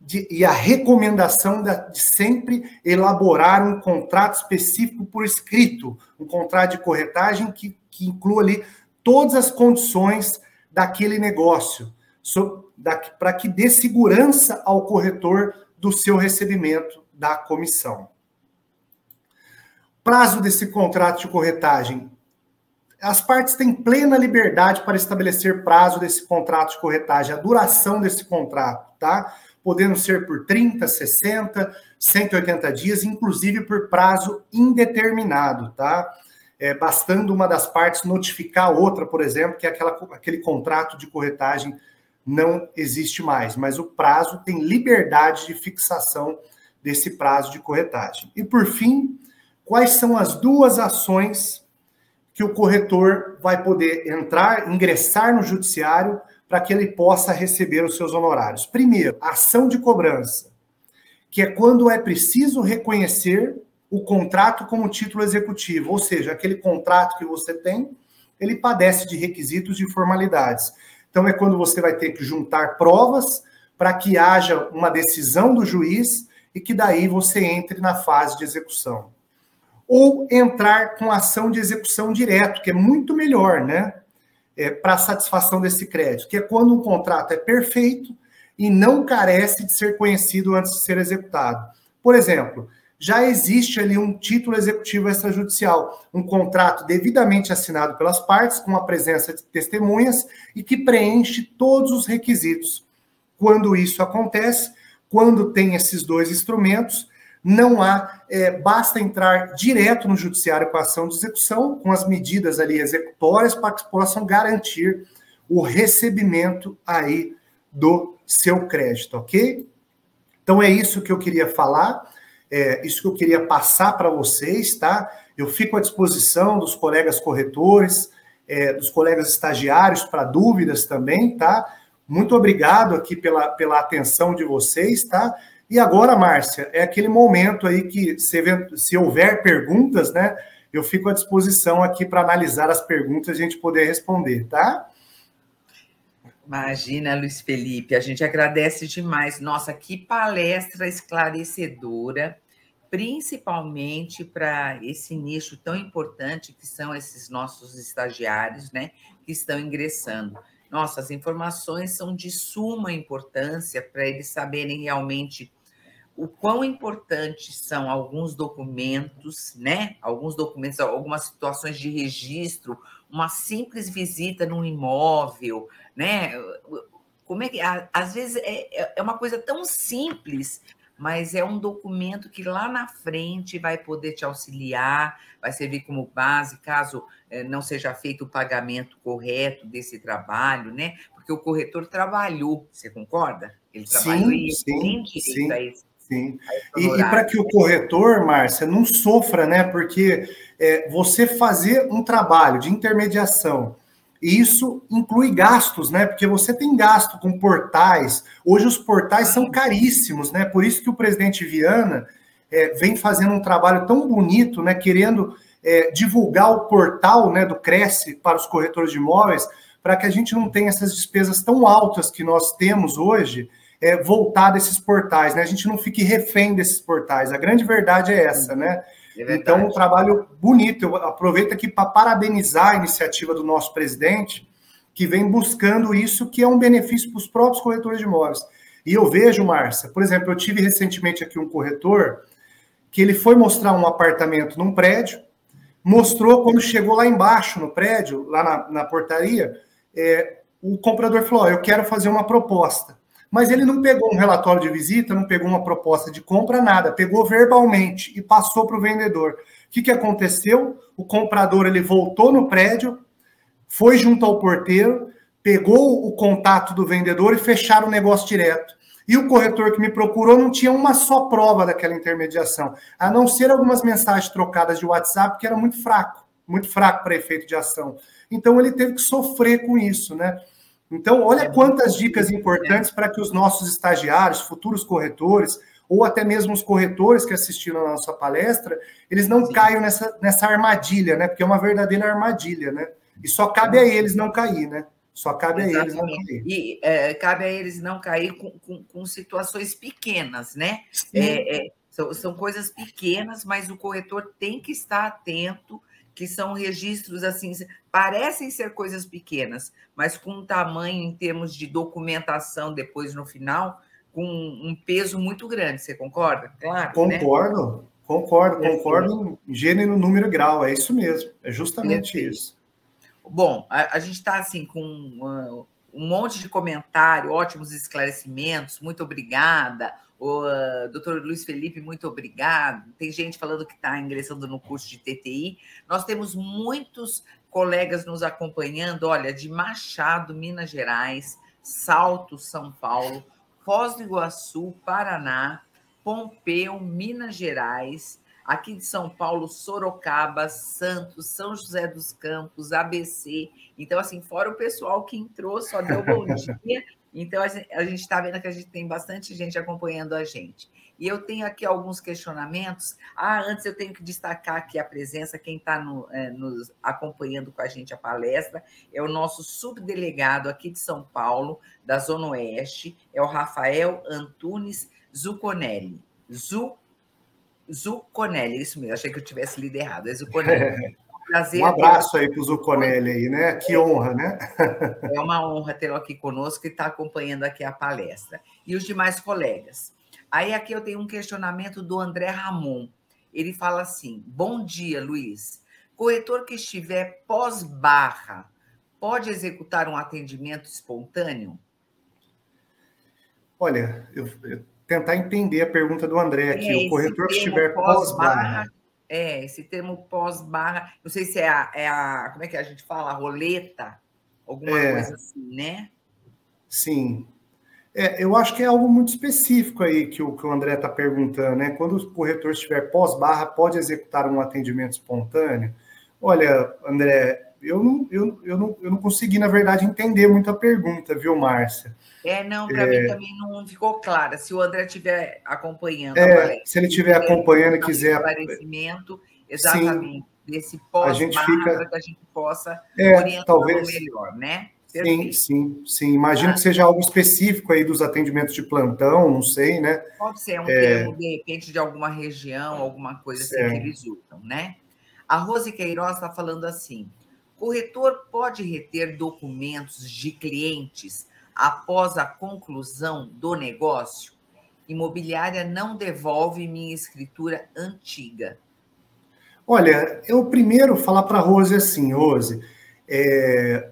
De, e a recomendação da, de sempre elaborar um contrato específico por escrito, um contrato de corretagem que, que inclua ali todas as condições daquele negócio, para que dê segurança ao corretor do seu recebimento da comissão. Prazo desse contrato de corretagem. As partes têm plena liberdade para estabelecer prazo desse contrato de corretagem, a duração desse contrato, tá? Podendo ser por trinta, sessenta, cento e oitenta dias, inclusive por prazo indeterminado, tá? É, bastando uma das partes notificar a outra, por exemplo, que aquela, aquele contrato de corretagem não existe mais, mas o prazo tem liberdade de fixação desse prazo de corretagem. E, por fim, quais são as duas ações que o corretor vai poder entrar, ingressar no judiciário para que ele possa receber os seus honorários? Primeiro, ação de cobrança, que é quando é preciso reconhecer o contrato como título executivo, ou seja, aquele contrato que você tem, ele padece de requisitos e formalidades. Então, é quando você vai ter que juntar provas para que haja uma decisão do juiz e que daí você entre na fase de execução. Ou entrar com ação de execução direto, que é muito melhor, né? É, para a satisfação desse crédito, que é quando um contrato é perfeito e não carece de ser conhecido antes de ser executado. Por exemplo, já existe ali um título executivo extrajudicial, um contrato devidamente assinado pelas partes, com a presença de testemunhas e que preenche todos os requisitos. Quando isso acontece, quando tem esses dois instrumentos, não há, é, basta entrar direto no judiciário com a ação de execução, com as medidas ali executórias para que possam garantir o recebimento aí do seu crédito, ok? Então é isso que eu queria falar. É isso que eu queria passar para vocês, tá? Eu fico à disposição dos colegas corretores, é, dos colegas estagiários para dúvidas também, tá? Muito obrigado aqui pela, pela atenção de vocês, tá? E agora, Márcia, é aquele momento aí que se, se houver perguntas, né? Eu fico à disposição aqui para analisar as perguntas e a gente poder responder, tá? Imagina, Luiz Felipe, a gente agradece demais. Nossa, que palestra esclarecedora, principalmente para esse nicho tão importante que são esses nossos estagiários, né, que estão ingressando. Nossa, as informações são de suma importância para eles saberem realmente o quão importantes são alguns documentos, né, alguns documentos, algumas situações de registro, uma simples visita num imóvel, né, como é que, às vezes é, é uma coisa tão simples, mas é um documento que lá na frente vai poder te auxiliar, vai servir como base, caso não seja feito o pagamento correto desse trabalho, né? Porque o corretor trabalhou, você concorda? Ele trabalhou sim, e ele sim, tem direito sim, a isso. Sim. A e, e para que o corretor, Márcia, não sofra, né? Porque é, você fazer um trabalho de intermediação, e isso inclui gastos, né? Porque você tem gasto com portais. Hoje os portais são caríssimos, né? Por isso que o presidente Viana é, vem fazendo um trabalho tão bonito, né? Querendo é, divulgar o portal, né, do CRESS para os corretores de imóveis, para que a gente não tenha essas despesas tão altas que nós temos hoje, é, voltada a esses portais, né? A gente não fique refém desses portais. A grande verdade é essa, né? É então, um trabalho bonito. Eu aproveito aqui para parabenizar a iniciativa do nosso presidente, que vem buscando isso, que é um benefício para os próprios corretores de imóveis. E eu vejo, Márcia, por exemplo, eu tive recentemente aqui um corretor que ele foi mostrar um apartamento num prédio, mostrou quando chegou lá embaixo no prédio, lá na, na portaria, é, o comprador falou, oh, eu quero fazer uma proposta. Mas ele não pegou um relatório de visita, não pegou uma proposta de compra, nada. Pegou verbalmente e passou para o vendedor. O que, que aconteceu? O comprador ele voltou no prédio, foi junto ao porteiro, pegou o contato do vendedor e fecharam o negócio direto. E o corretor que me procurou não tinha uma só prova daquela intermediação, a não ser algumas mensagens trocadas de WhatsApp, que era muito fraco, muito fraco para efeito de ação. Então ele teve que sofrer com isso, né? Então, olha quantas dicas importantes para que os nossos estagiários, futuros corretores, ou até mesmo os corretores que assistiram a nossa palestra, eles não Sim. caiam nessa, nessa armadilha, né? Porque é uma verdadeira armadilha, né? E só cabe a eles não cair, né? Só cabe Exatamente. a eles não cair. E é, cabe a eles não cair com, com, com situações pequenas, né? É, é, são, são coisas pequenas, mas o corretor tem que estar atento que são registros, assim, parecem ser coisas pequenas, mas com um tamanho em termos de documentação depois no final, com um peso muito grande, você concorda? Claro, concordo, né? concordo, concordo, gênero, número e grau, é isso mesmo, é justamente é. isso. Bom, a, a gente está, assim, com uh, um monte de comentário, ótimos esclarecimentos, muito obrigada. O uh, doutor Luiz Felipe, muito obrigado. Tem gente falando que está ingressando no curso de T T I. Nós temos muitos colegas nos acompanhando, olha, de Machado, Minas Gerais, Salto, São Paulo, Foz do Iguaçu, Paraná, Pompeu, Minas Gerais, aqui de São Paulo, Sorocaba, Santos, São José dos Campos, A B C. Então, assim, fora o pessoal que entrou, só deu bom dia. Então, a gente está vendo que a gente tem bastante gente acompanhando a gente. E eu tenho aqui alguns questionamentos. Ah, antes eu tenho que destacar aqui a presença, quem está no, é, nos acompanhando com a gente a palestra, é o nosso subdelegado aqui de São Paulo, da Zona Oeste, é o Rafael Antunes Zuconelli. Zu, Zuconelli, isso mesmo, achei que eu tivesse lido errado, é Zuconelli. Prazer. Um abraço aí para o Zuconelli aí, né? Que honra, né? É uma honra tê-lo aqui conosco e estar acompanhando aqui a palestra. E os demais colegas. Aí aqui eu tenho um questionamento do André Ramon. Ele fala assim: bom dia, Luiz. Corretor que estiver pós-barra pode executar um atendimento espontâneo? Olha, eu, eu tentar entender a pergunta do André aqui. É, o corretor que estiver pós-barra. É, esse termo pós-barra, não sei se é a, é a, como é que a gente fala, roleta, alguma é, coisa assim, né? Sim. É, eu acho que é algo muito específico aí que o, que o André está perguntando, né? Quando o corretor estiver pós-barra, pode executar um atendimento espontâneo? Olha, André, eu não, eu, eu não, eu não consegui, na verdade, entender muito a pergunta, viu, Márcia? É, não, para é... mim também não ficou clara. Se o André estiver acompanhando... É, aparece, se ele estiver acompanhando e quiser... esclarecimento, exatamente, sim, desse pós-barra, fica... que a gente possa é, orientar talvez... melhor, né? Perfeito. Sim, sim, sim. Imagino ah, que seja algo específico aí dos atendimentos de plantão, não sei, né? Pode ser um é... termo, de repente, de alguma região, alguma coisa assim é. que eles usam, né? A Rose Queiroz está falando assim: corretor pode reter documentos de clientes após a conclusão do negócio? Imobiliária não devolve minha escritura antiga. Olha, eu primeiro falar para a Rose assim, Rose, é,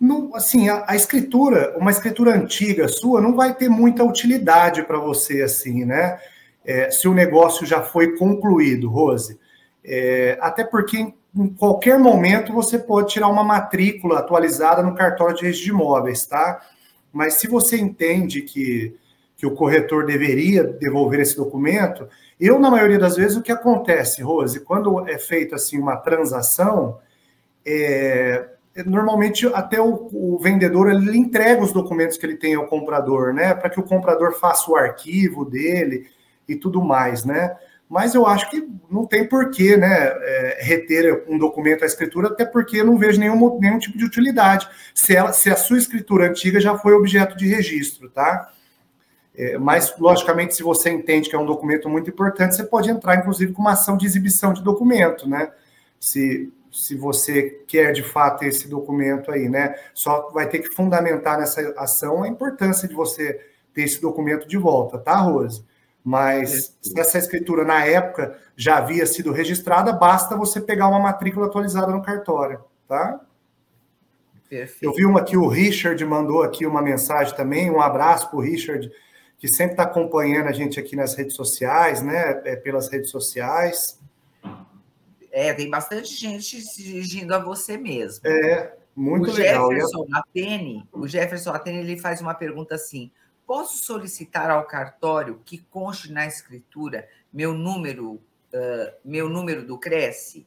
não, assim, a, a escritura, uma escritura antiga sua não vai ter muita utilidade para você, assim, né? É, se o negócio já foi concluído, Rose. É, até porque em qualquer momento você pode tirar uma matrícula atualizada no cartório de registro de imóveis, tá? Mas se você entende que, que o corretor deveria devolver esse documento, eu, na maioria das vezes, o que acontece, Rose, quando é feita assim, uma transação, é, normalmente até o, o vendedor ele entrega os documentos que ele tem ao comprador, né? Para que o comprador faça o arquivo dele e tudo mais, né? Mas eu acho que não tem porquê, né, é, reter um documento à escritura, até porque eu não vejo nenhum, nenhum tipo de utilidade, se, ela, se a sua escritura antiga já foi objeto de registro, tá? É, mas, logicamente, se você entende que é um documento muito importante, você pode entrar, inclusive, com uma ação de exibição de documento, né? Se, se você quer, de fato, esse documento aí, né? Só vai ter que fundamentar nessa ação a importância de você ter esse documento de volta, tá, Rose? Mas se essa escritura, na época, já havia sido registrada, basta você pegar uma matrícula atualizada no cartório, tá? Perfeito. Eu vi uma que o Richard mandou aqui uma mensagem também, um abraço para o Richard, que sempre está acompanhando a gente aqui nas redes sociais, né? É, pelas redes sociais. É, tem bastante gente se dirigindo a você mesmo. É, muito o legal. Jefferson né? Atene, o Jefferson Atene, ele faz uma pergunta assim: posso solicitar ao cartório que conste na escritura meu número, uh, meu número do CRESS?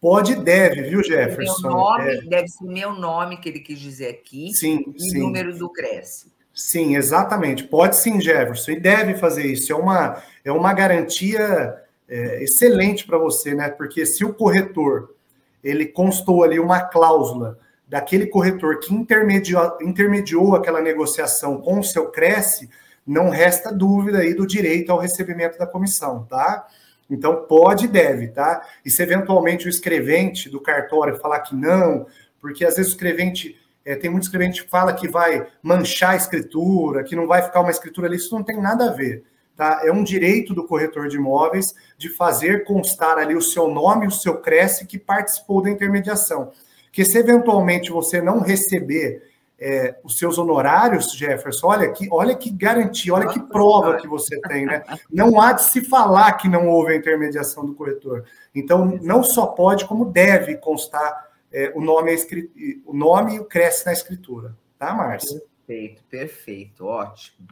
Pode e deve, viu, Jefferson? Meu nome, é. Deve ser meu nome, que ele quis dizer aqui, sim, e sim. número do CRESS. Sim, exatamente. Pode sim, Jefferson, e deve fazer isso. É uma, é uma garantia é, excelente para você, né? Porque se o corretor, ele constou ali uma cláusula daquele corretor que intermediou, intermediou aquela negociação com o seu CRESS, não resta dúvida aí do direito ao recebimento da comissão, tá? Então, pode e deve, tá? E se eventualmente o escrevente do cartório falar que não, porque às vezes o escrevente, é, tem muito escrevente que fala que vai manchar a escritura, que não vai ficar uma escritura ali, isso não tem nada a ver, tá? É um direito do corretor de imóveis de fazer constar ali o seu nome, o seu CRESS que participou da intermediação. Porque se eventualmente você não receber é, os seus honorários, Jefferson, olha que, olha que garantia, olha que prova que você tem, né? Não há de se falar que não houve a intermediação do corretor. Então, não só pode, como deve constar é, o nome e o nome CRESS na escritura. Tá, Márcia? Perfeito, perfeito, ótimo.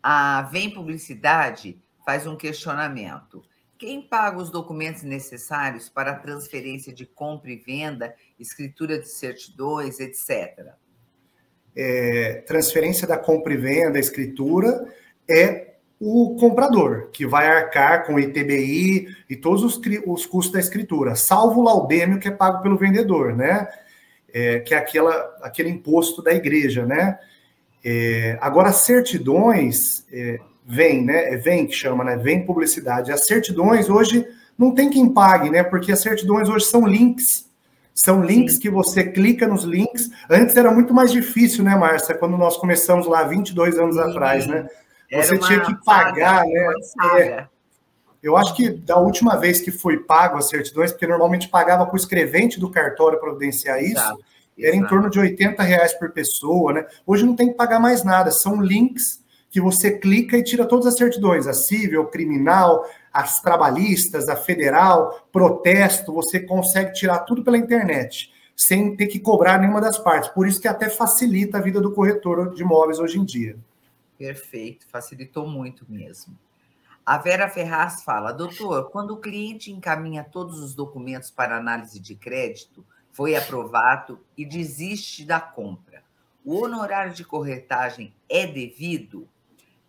A Vem Publicidade faz um questionamento. Quem paga os documentos necessários para a transferência de compra e venda, escritura de certidões, etcétera? É, transferência da compra e venda, escritura, é o comprador, que vai arcar com I T B I e todos os, os custos da escritura, salvo o laudêmio que é pago pelo vendedor, né? É, que é aquela, aquele imposto da igreja, né? É, agora, certidões... É, Vem, né? É Vem que chama, né? Vem Publicidade. As certidões hoje não tem quem pague, né? Porque as certidões hoje são links. São links. Sim. Que você clica nos links. Antes era muito mais difícil, né, Márcia? Quando nós começamos lá vinte e dois anos Sim. atrás, né? Você tinha que pagar, saga, né? É. Eu acho que da última vez que foi pago as certidões, porque normalmente pagava para o escrevente do cartório providenciar isso, Exato. era Exato. em torno de oitenta reais por pessoa, né? Hoje não tem que pagar mais nada. São links que você clica e tira todas as certidões, a civil, criminal, as trabalhistas, a federal, protesto, você consegue tirar tudo pela internet, sem ter que cobrar nenhuma das partes. Por isso que até facilita a vida do corretor de imóveis hoje em dia. Perfeito, facilitou muito mesmo. A Vera Ferraz fala, doutor, quando o cliente encaminha todos os documentos para análise de crédito, foi aprovado e desiste da compra. O honorário de corretagem é devido...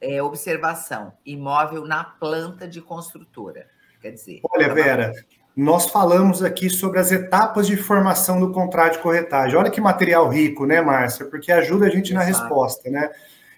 É, observação, imóvel na planta de construtora, quer dizer... Olha, Vera, nós falamos aqui sobre as etapas de formação do contrato de corretagem. Olha que material rico, né, Márcia? Porque ajuda a gente Exato. na resposta, né?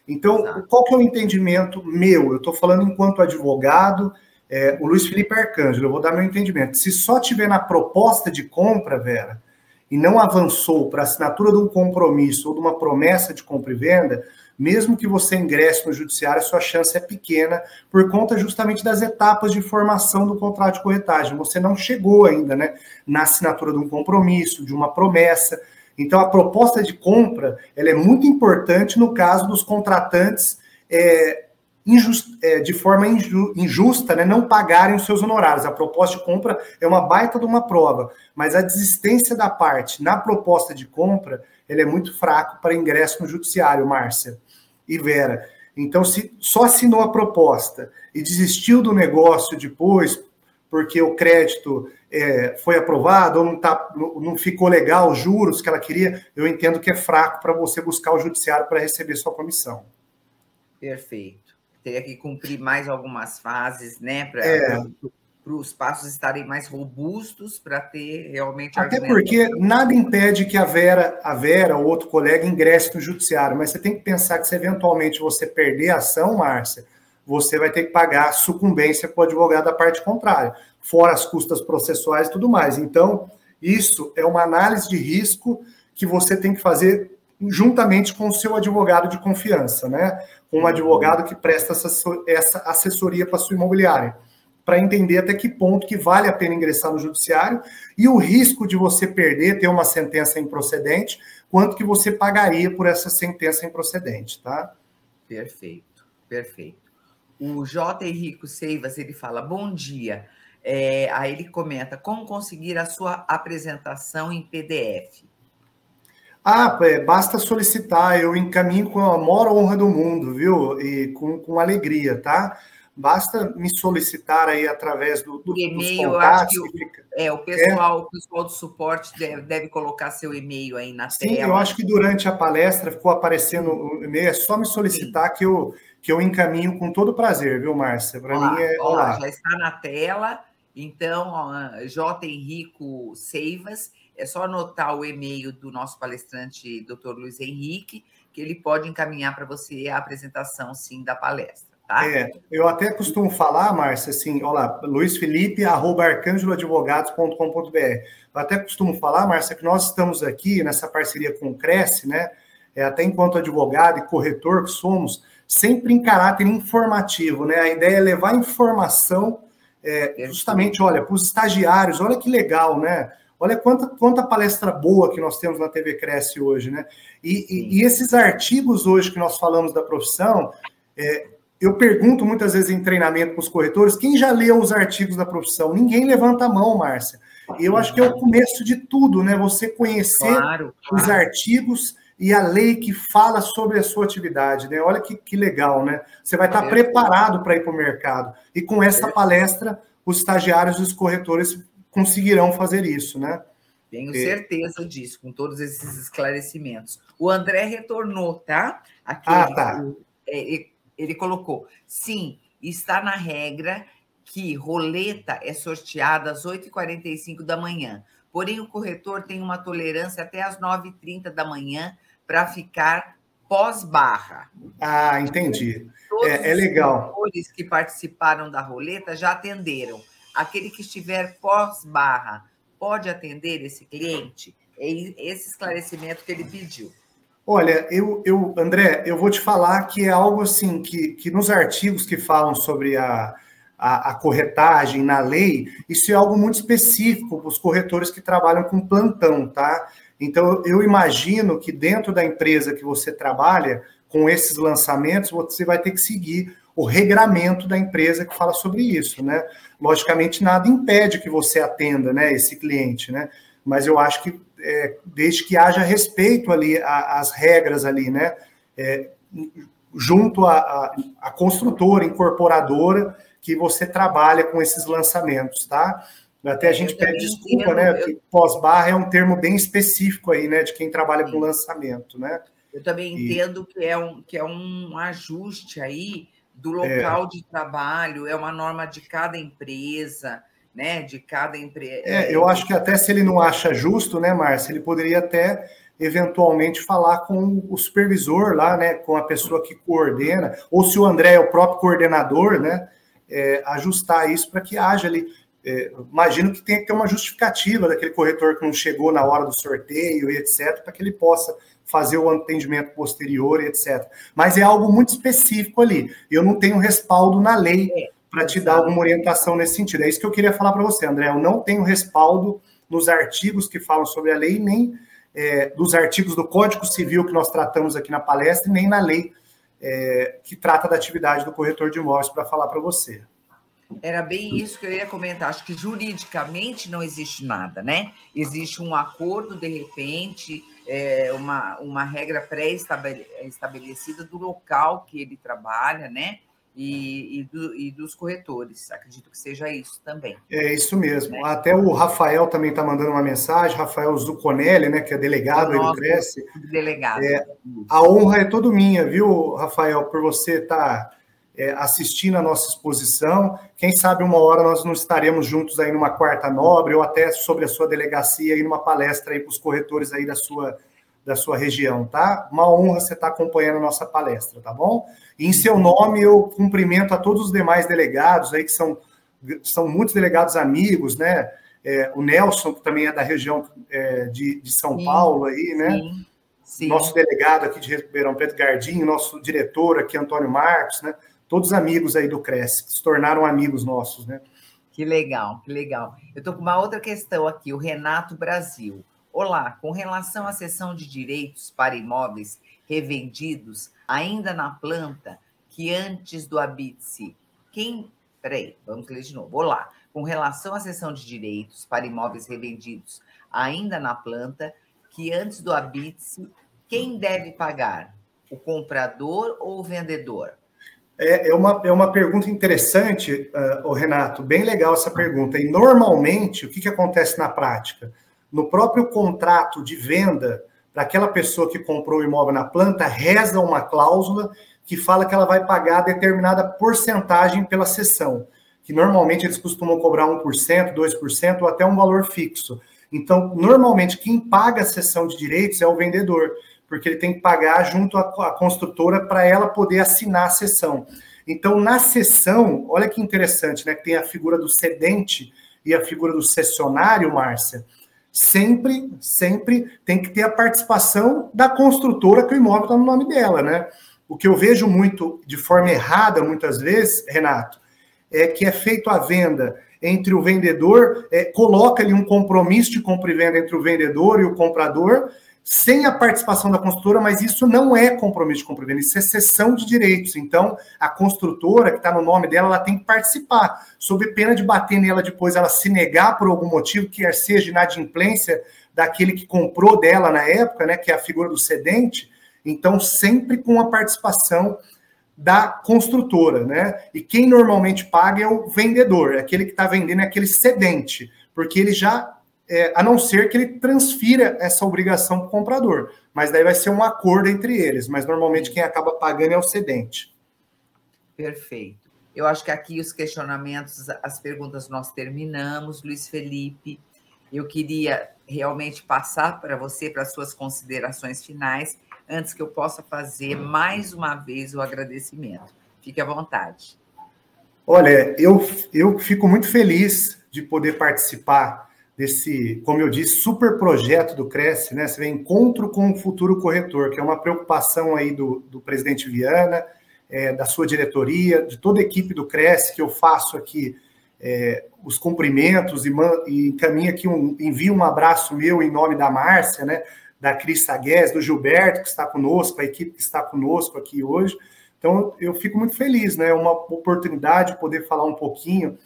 Então, Exato. qual que é o entendimento meu? Eu estou falando enquanto advogado, é, o Luiz Felipe Arcângelo, eu vou dar meu entendimento. Se só tiver na proposta de compra, Vera, e não avançou para a assinatura de um compromisso ou de uma promessa de compra e venda... Mesmo que você ingresse no judiciário, a sua chance é pequena por conta justamente das etapas de formação do contrato de corretagem. Você não chegou ainda, né, na assinatura de um compromisso, de uma promessa. Então, a proposta de compra ela é muito importante no caso dos contratantes é, injust, é, de forma injusta, né, não pagarem os seus honorários. A proposta de compra é uma baita de uma prova, mas a desistência da parte na proposta de compra ela é muito fraca para ingresso no judiciário, Márcia e Vera. Então, se só assinou a proposta e desistiu do negócio depois, porque o crédito é, foi aprovado ou não, tá, não ficou legal os juros que ela queria, eu entendo que é fraco para você buscar o judiciário para receber sua comissão. Perfeito. Teria que cumprir mais algumas fases, né? Pra... É. Para os passos estarem mais robustos para ter realmente... Até porque nada impede que a Vera, a Vera ou outro colega ingresse no judiciário, mas você tem que pensar que se eventualmente você perder a ação, Márcia, você vai ter que pagar sucumbência para o advogado da parte contrária, fora as custas processuais e tudo mais. Então, isso é uma análise de risco que você tem que fazer juntamente com o seu advogado de confiança, né? Com um advogado que presta essa assessoria para a sua imobiliária, para entender até que ponto que vale a pena ingressar no judiciário e o risco de você perder, ter uma sentença improcedente, quanto que você pagaria por essa sentença improcedente, tá? Perfeito, perfeito. O J. Henrico Seivas, ele fala, bom dia. É, aí ele comenta, como conseguir a sua apresentação em P D F? Ah, é, basta solicitar, eu encaminho com a maior honra do mundo, viu? E com, com alegria, tá? Basta me solicitar aí através do, do e-mail, dos contatos. Eu acho que, que fica... é, o, pessoal, é. o pessoal do suporte deve, deve colocar seu e-mail aí na Sim, tela. Sim, eu acho que durante a palestra ficou aparecendo o e-mail, é só me solicitar que eu, que eu encaminho com todo prazer, viu, Márcia? Para mim é... Olá. Olá. Já está na tela, então, ó, J. Henrico Seivas, é só anotar o e-mail do nosso palestrante doutor Luiz Henrique, que ele pode encaminhar para você a apresentação, sim, da palestra. Tá? É, eu até costumo falar, Márcia, assim, olha lá, luisfelipe arroba arcangeloadvogados ponto com ponto b r. Eu até costumo falar, Márcia, que nós estamos aqui nessa parceria com o Cresce, né? É, até enquanto advogado e corretor que somos, sempre em caráter informativo, né? A ideia é levar informação, é, justamente, olha, para os estagiários, olha que legal, né? Olha quanta, quanta palestra boa que nós temos na T V Cresce hoje, né? E, e, e esses artigos hoje que nós falamos da profissão... É, eu pergunto muitas vezes em treinamento para os corretores, quem já leu os artigos da profissão? Ninguém levanta a mão, Márcia. Eu acho que é o começo de tudo, né? Você conhecer claro, claro. os artigos e a lei que fala sobre a sua atividade, né? Olha que, que legal, né? Você vai estar é. preparado para ir para o mercado. E com essa é. palestra, os estagiários e os corretores conseguirão fazer isso, né? Tenho certeza disso, com todos esses esclarecimentos. O André retornou, tá? Aquele, ah, tá. O, é, é, ele colocou, sim, está na regra que roleta é sorteada às oito e quarenta e cinco da manhã, porém o corretor tem uma tolerância até às nove e trinta da manhã para ficar pós-barra. Ah, entendi. Todos é, é legal. Os corretores que participaram da roleta já atenderam. Aquele que estiver pós-barra pode atender esse cliente? É esse esclarecimento que ele pediu. Olha, eu, eu, André, eu vou te falar que é algo assim, que, que nos artigos que falam sobre a, a, a corretagem na lei, isso é algo muito específico para os corretores que trabalham com plantão, tá? Então, eu imagino que dentro da empresa que você trabalha, com esses lançamentos, você vai ter que seguir o regramento da empresa que fala sobre isso, né? Logicamente, nada impede que você atenda, né, esse cliente, né? Mas eu acho que É, desde que haja respeito ali às regras ali, né? É, junto à construtora, incorporadora, que você trabalha com esses lançamentos, tá? Até a gente eu pede desculpa, entendo, né? Eu... Pós-barra é um termo bem específico aí, né? De quem trabalha Sim. com lançamento, né? Eu também e... entendo que é, um, que é um ajuste aí do local é. de trabalho, é uma norma de cada empresa... Né, de cada empresa. É, eu acho que até se ele não acha justo, né, Márcia, ele poderia até eventualmente falar com o supervisor lá, né, com a pessoa que coordena, ou se o André é o próprio coordenador, né, é, ajustar isso para que haja ali. É, imagino que tem que ter uma justificativa daquele corretor que não chegou na hora do sorteio e etcétera, para que ele possa fazer o atendimento posterior e etcétera. Mas é algo muito específico ali. Eu não tenho respaldo na lei. É. Para te dar alguma orientação nesse sentido. É isso que eu queria falar para você, André. Eu não tenho respaldo nos artigos que falam sobre a lei, nem é, dos artigos do Código Civil que nós tratamos aqui na palestra, nem na lei é, que trata da atividade do corretor de imóveis para falar para você. Era bem isso que eu ia comentar. Acho que juridicamente não existe nada, né? Existe um acordo, de repente, é, uma, uma regra pré-estabelecida do local que ele trabalha, né? E, e, do, e dos corretores, acredito que seja isso também. É isso mesmo, né? Até o Rafael também está mandando uma mensagem, Rafael Zuconelli, né, que é delegado aí do Cresce. Delegado. É, a honra é toda minha, viu, Rafael, por você estar tá, é, assistindo a nossa exposição, quem sabe uma hora nós não estaremos juntos aí numa quarta nobre, ou até sobre a sua delegacia, aí numa palestra aí para os corretores aí da sua... da sua região, tá? Uma honra você estar acompanhando a nossa palestra, tá bom? E em seu nome eu cumprimento a todos os demais delegados aí, que são, são muitos delegados amigos, né? É, o Nelson, que também é da região é, de, de São sim, Paulo aí, né? Sim, sim. Nosso delegado aqui de Ribeirão Preto, Gardinho, nosso diretor aqui, Antônio Marcos, né? Todos amigos aí do Cresce, que se tornaram amigos nossos, né? Que legal, que legal. Eu tô com uma outra questão aqui, o Renato Brasil. Olá, com relação à cessão de direitos para imóveis revendidos ainda na planta que antes do habite-se, quem... Peraí, vamos ler de novo. Olá, com relação à cessão de direitos para imóveis revendidos ainda na planta que antes do habite-se, quem deve pagar? O comprador ou o vendedor? É, é, uma, é uma pergunta interessante, uh, Renato, bem legal essa pergunta. E normalmente, o que, que acontece na prática? No próprio contrato de venda, para aquela pessoa que comprou o imóvel na planta, reza uma cláusula que fala que ela vai pagar determinada porcentagem pela cessão, que normalmente eles costumam cobrar um por cento, dois por cento ou até um valor fixo. Então, normalmente, quem paga a cessão de direitos é o vendedor, porque ele tem que pagar junto à construtora para ela poder assinar a cessão. Então, na cessão, olha que interessante, né? Tem a figura do cedente e a figura do cessionário, Márcia. Sempre, sempre tem que ter a participação da construtora que o imóvel está no nome dela, né? O que eu vejo muito, de forma errada, muitas vezes, Renato, é que é feito a venda entre o vendedor, é, coloca ali um compromisso de compra e venda entre o vendedor e o comprador, sem a participação da construtora, mas isso não é compromisso de compra e venda, isso é cessão de direitos. Então, a construtora que está no nome dela, ela tem que participar, sob pena de bater nela depois, ela se negar por algum motivo, que seja inadimplência daquele que comprou dela na época, né, que é a figura do cedente. Então, sempre com a participação da construtora, né? E quem normalmente paga é o vendedor, é aquele que está vendendo, é aquele cedente, porque ele já... É, a não ser que ele transfira essa obrigação para o comprador. Mas daí vai ser um acordo entre eles. Mas, normalmente, quem acaba pagando é o cedente. Perfeito. Eu acho que aqui os questionamentos, as perguntas nós terminamos. Luiz Felipe, eu queria realmente passar para você, para as suas considerações finais, antes que eu possa fazer mais uma vez o agradecimento. Fique à vontade. Olha, eu, eu fico muito feliz de poder participar desse, como eu disse, super projeto do CRESS, né? Você vê encontro com o futuro corretor, que é uma preocupação aí do, do presidente Viana, é, da sua diretoria, de toda a equipe do CRESS, que eu faço aqui é, os cumprimentos e, man, e encaminho aqui, um, envio um abraço meu em nome da Márcia, né? Da Cris Sagués, do Gilberto, que está conosco, a equipe que está conosco aqui hoje. Então, eu fico muito feliz, né? Uma oportunidade de poder falar um pouquinho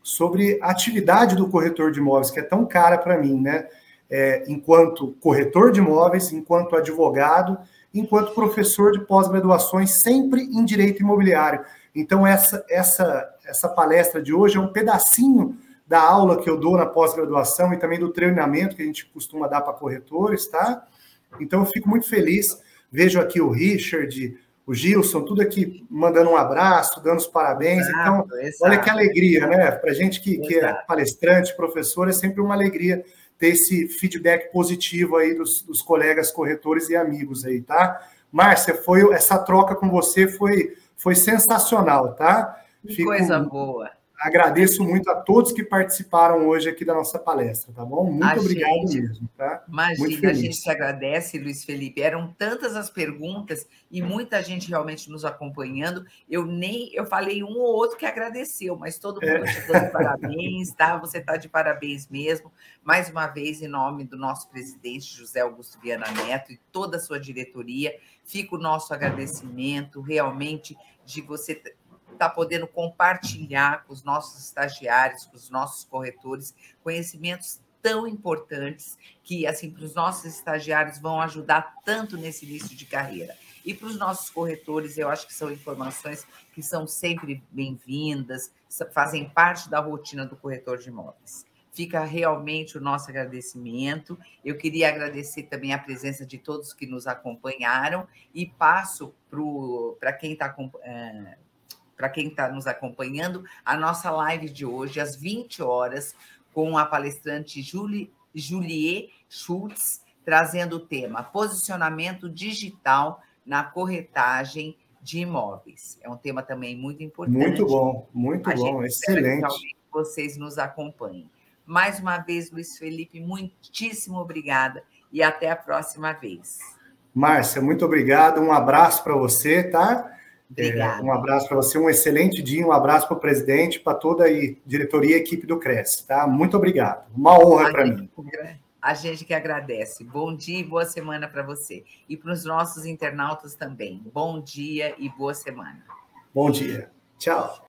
sobre a atividade do corretor de imóveis, que é tão cara para mim, né? É, enquanto corretor de imóveis, enquanto advogado, enquanto professor de pós-graduações, sempre em direito imobiliário. Então, essa, essa, essa palestra de hoje é um pedacinho da aula que eu dou na pós-graduação e também do treinamento que a gente costuma dar para corretores, tá? Então, eu fico muito feliz. Vejo aqui o Richard, o Gilson, tudo aqui mandando um abraço, dando os parabéns. Exato, então, exato. Olha que alegria, né? Para a gente que, que é palestrante, professor, é sempre uma alegria ter esse feedback positivo aí dos, dos colegas corretores e amigos aí, tá? Márcia, foi, essa troca com você foi, foi sensacional, tá? Que Fico, coisa boa. Agradeço muito a todos que participaram hoje aqui da nossa palestra, tá bom? Muito a obrigado gente, mesmo, tá? Imagina, a gente te agradece, Luiz Felipe. Eram tantas as perguntas e muita gente realmente nos acompanhando. Eu nem, eu falei um ou outro que agradeceu, mas todo mundo é. te dando parabéns, tá? Você está de parabéns mesmo. Mais uma vez, em nome do nosso presidente, José Augusto Viana Neto, e toda a sua diretoria, fica o nosso agradecimento, realmente, de você... está podendo compartilhar com os nossos estagiários, com os nossos corretores, conhecimentos tão importantes que, assim, para os nossos estagiários vão ajudar tanto nesse início de carreira. E para os nossos corretores, eu acho que são informações que são sempre bem-vindas, fazem parte da rotina do corretor de imóveis. Fica realmente o nosso agradecimento. Eu queria agradecer também a presença de todos que nos acompanharam e passo para quem está acompanhando, para quem está nos acompanhando, a nossa live de hoje, às vinte horas, com a palestrante Julie, Julie Schultz, trazendo o tema Posicionamento Digital na Corretagem de Imóveis. É um tema também muito importante. Muito bom, muito bom, excelente. Espera que vocês nos acompanhem. Mais uma vez, Luiz Felipe, muitíssimo obrigada e até a próxima vez. Márcia, muito obrigado, um abraço para você, tá? É, um abraço para você, um excelente dia, um abraço para o presidente, para toda a diretoria e equipe do CRESS, tá? Muito obrigado, uma honra para mim. A gente que agradece. Bom dia e boa semana para você. E para os nossos internautas também. Bom dia e boa semana. Bom dia. Tchau.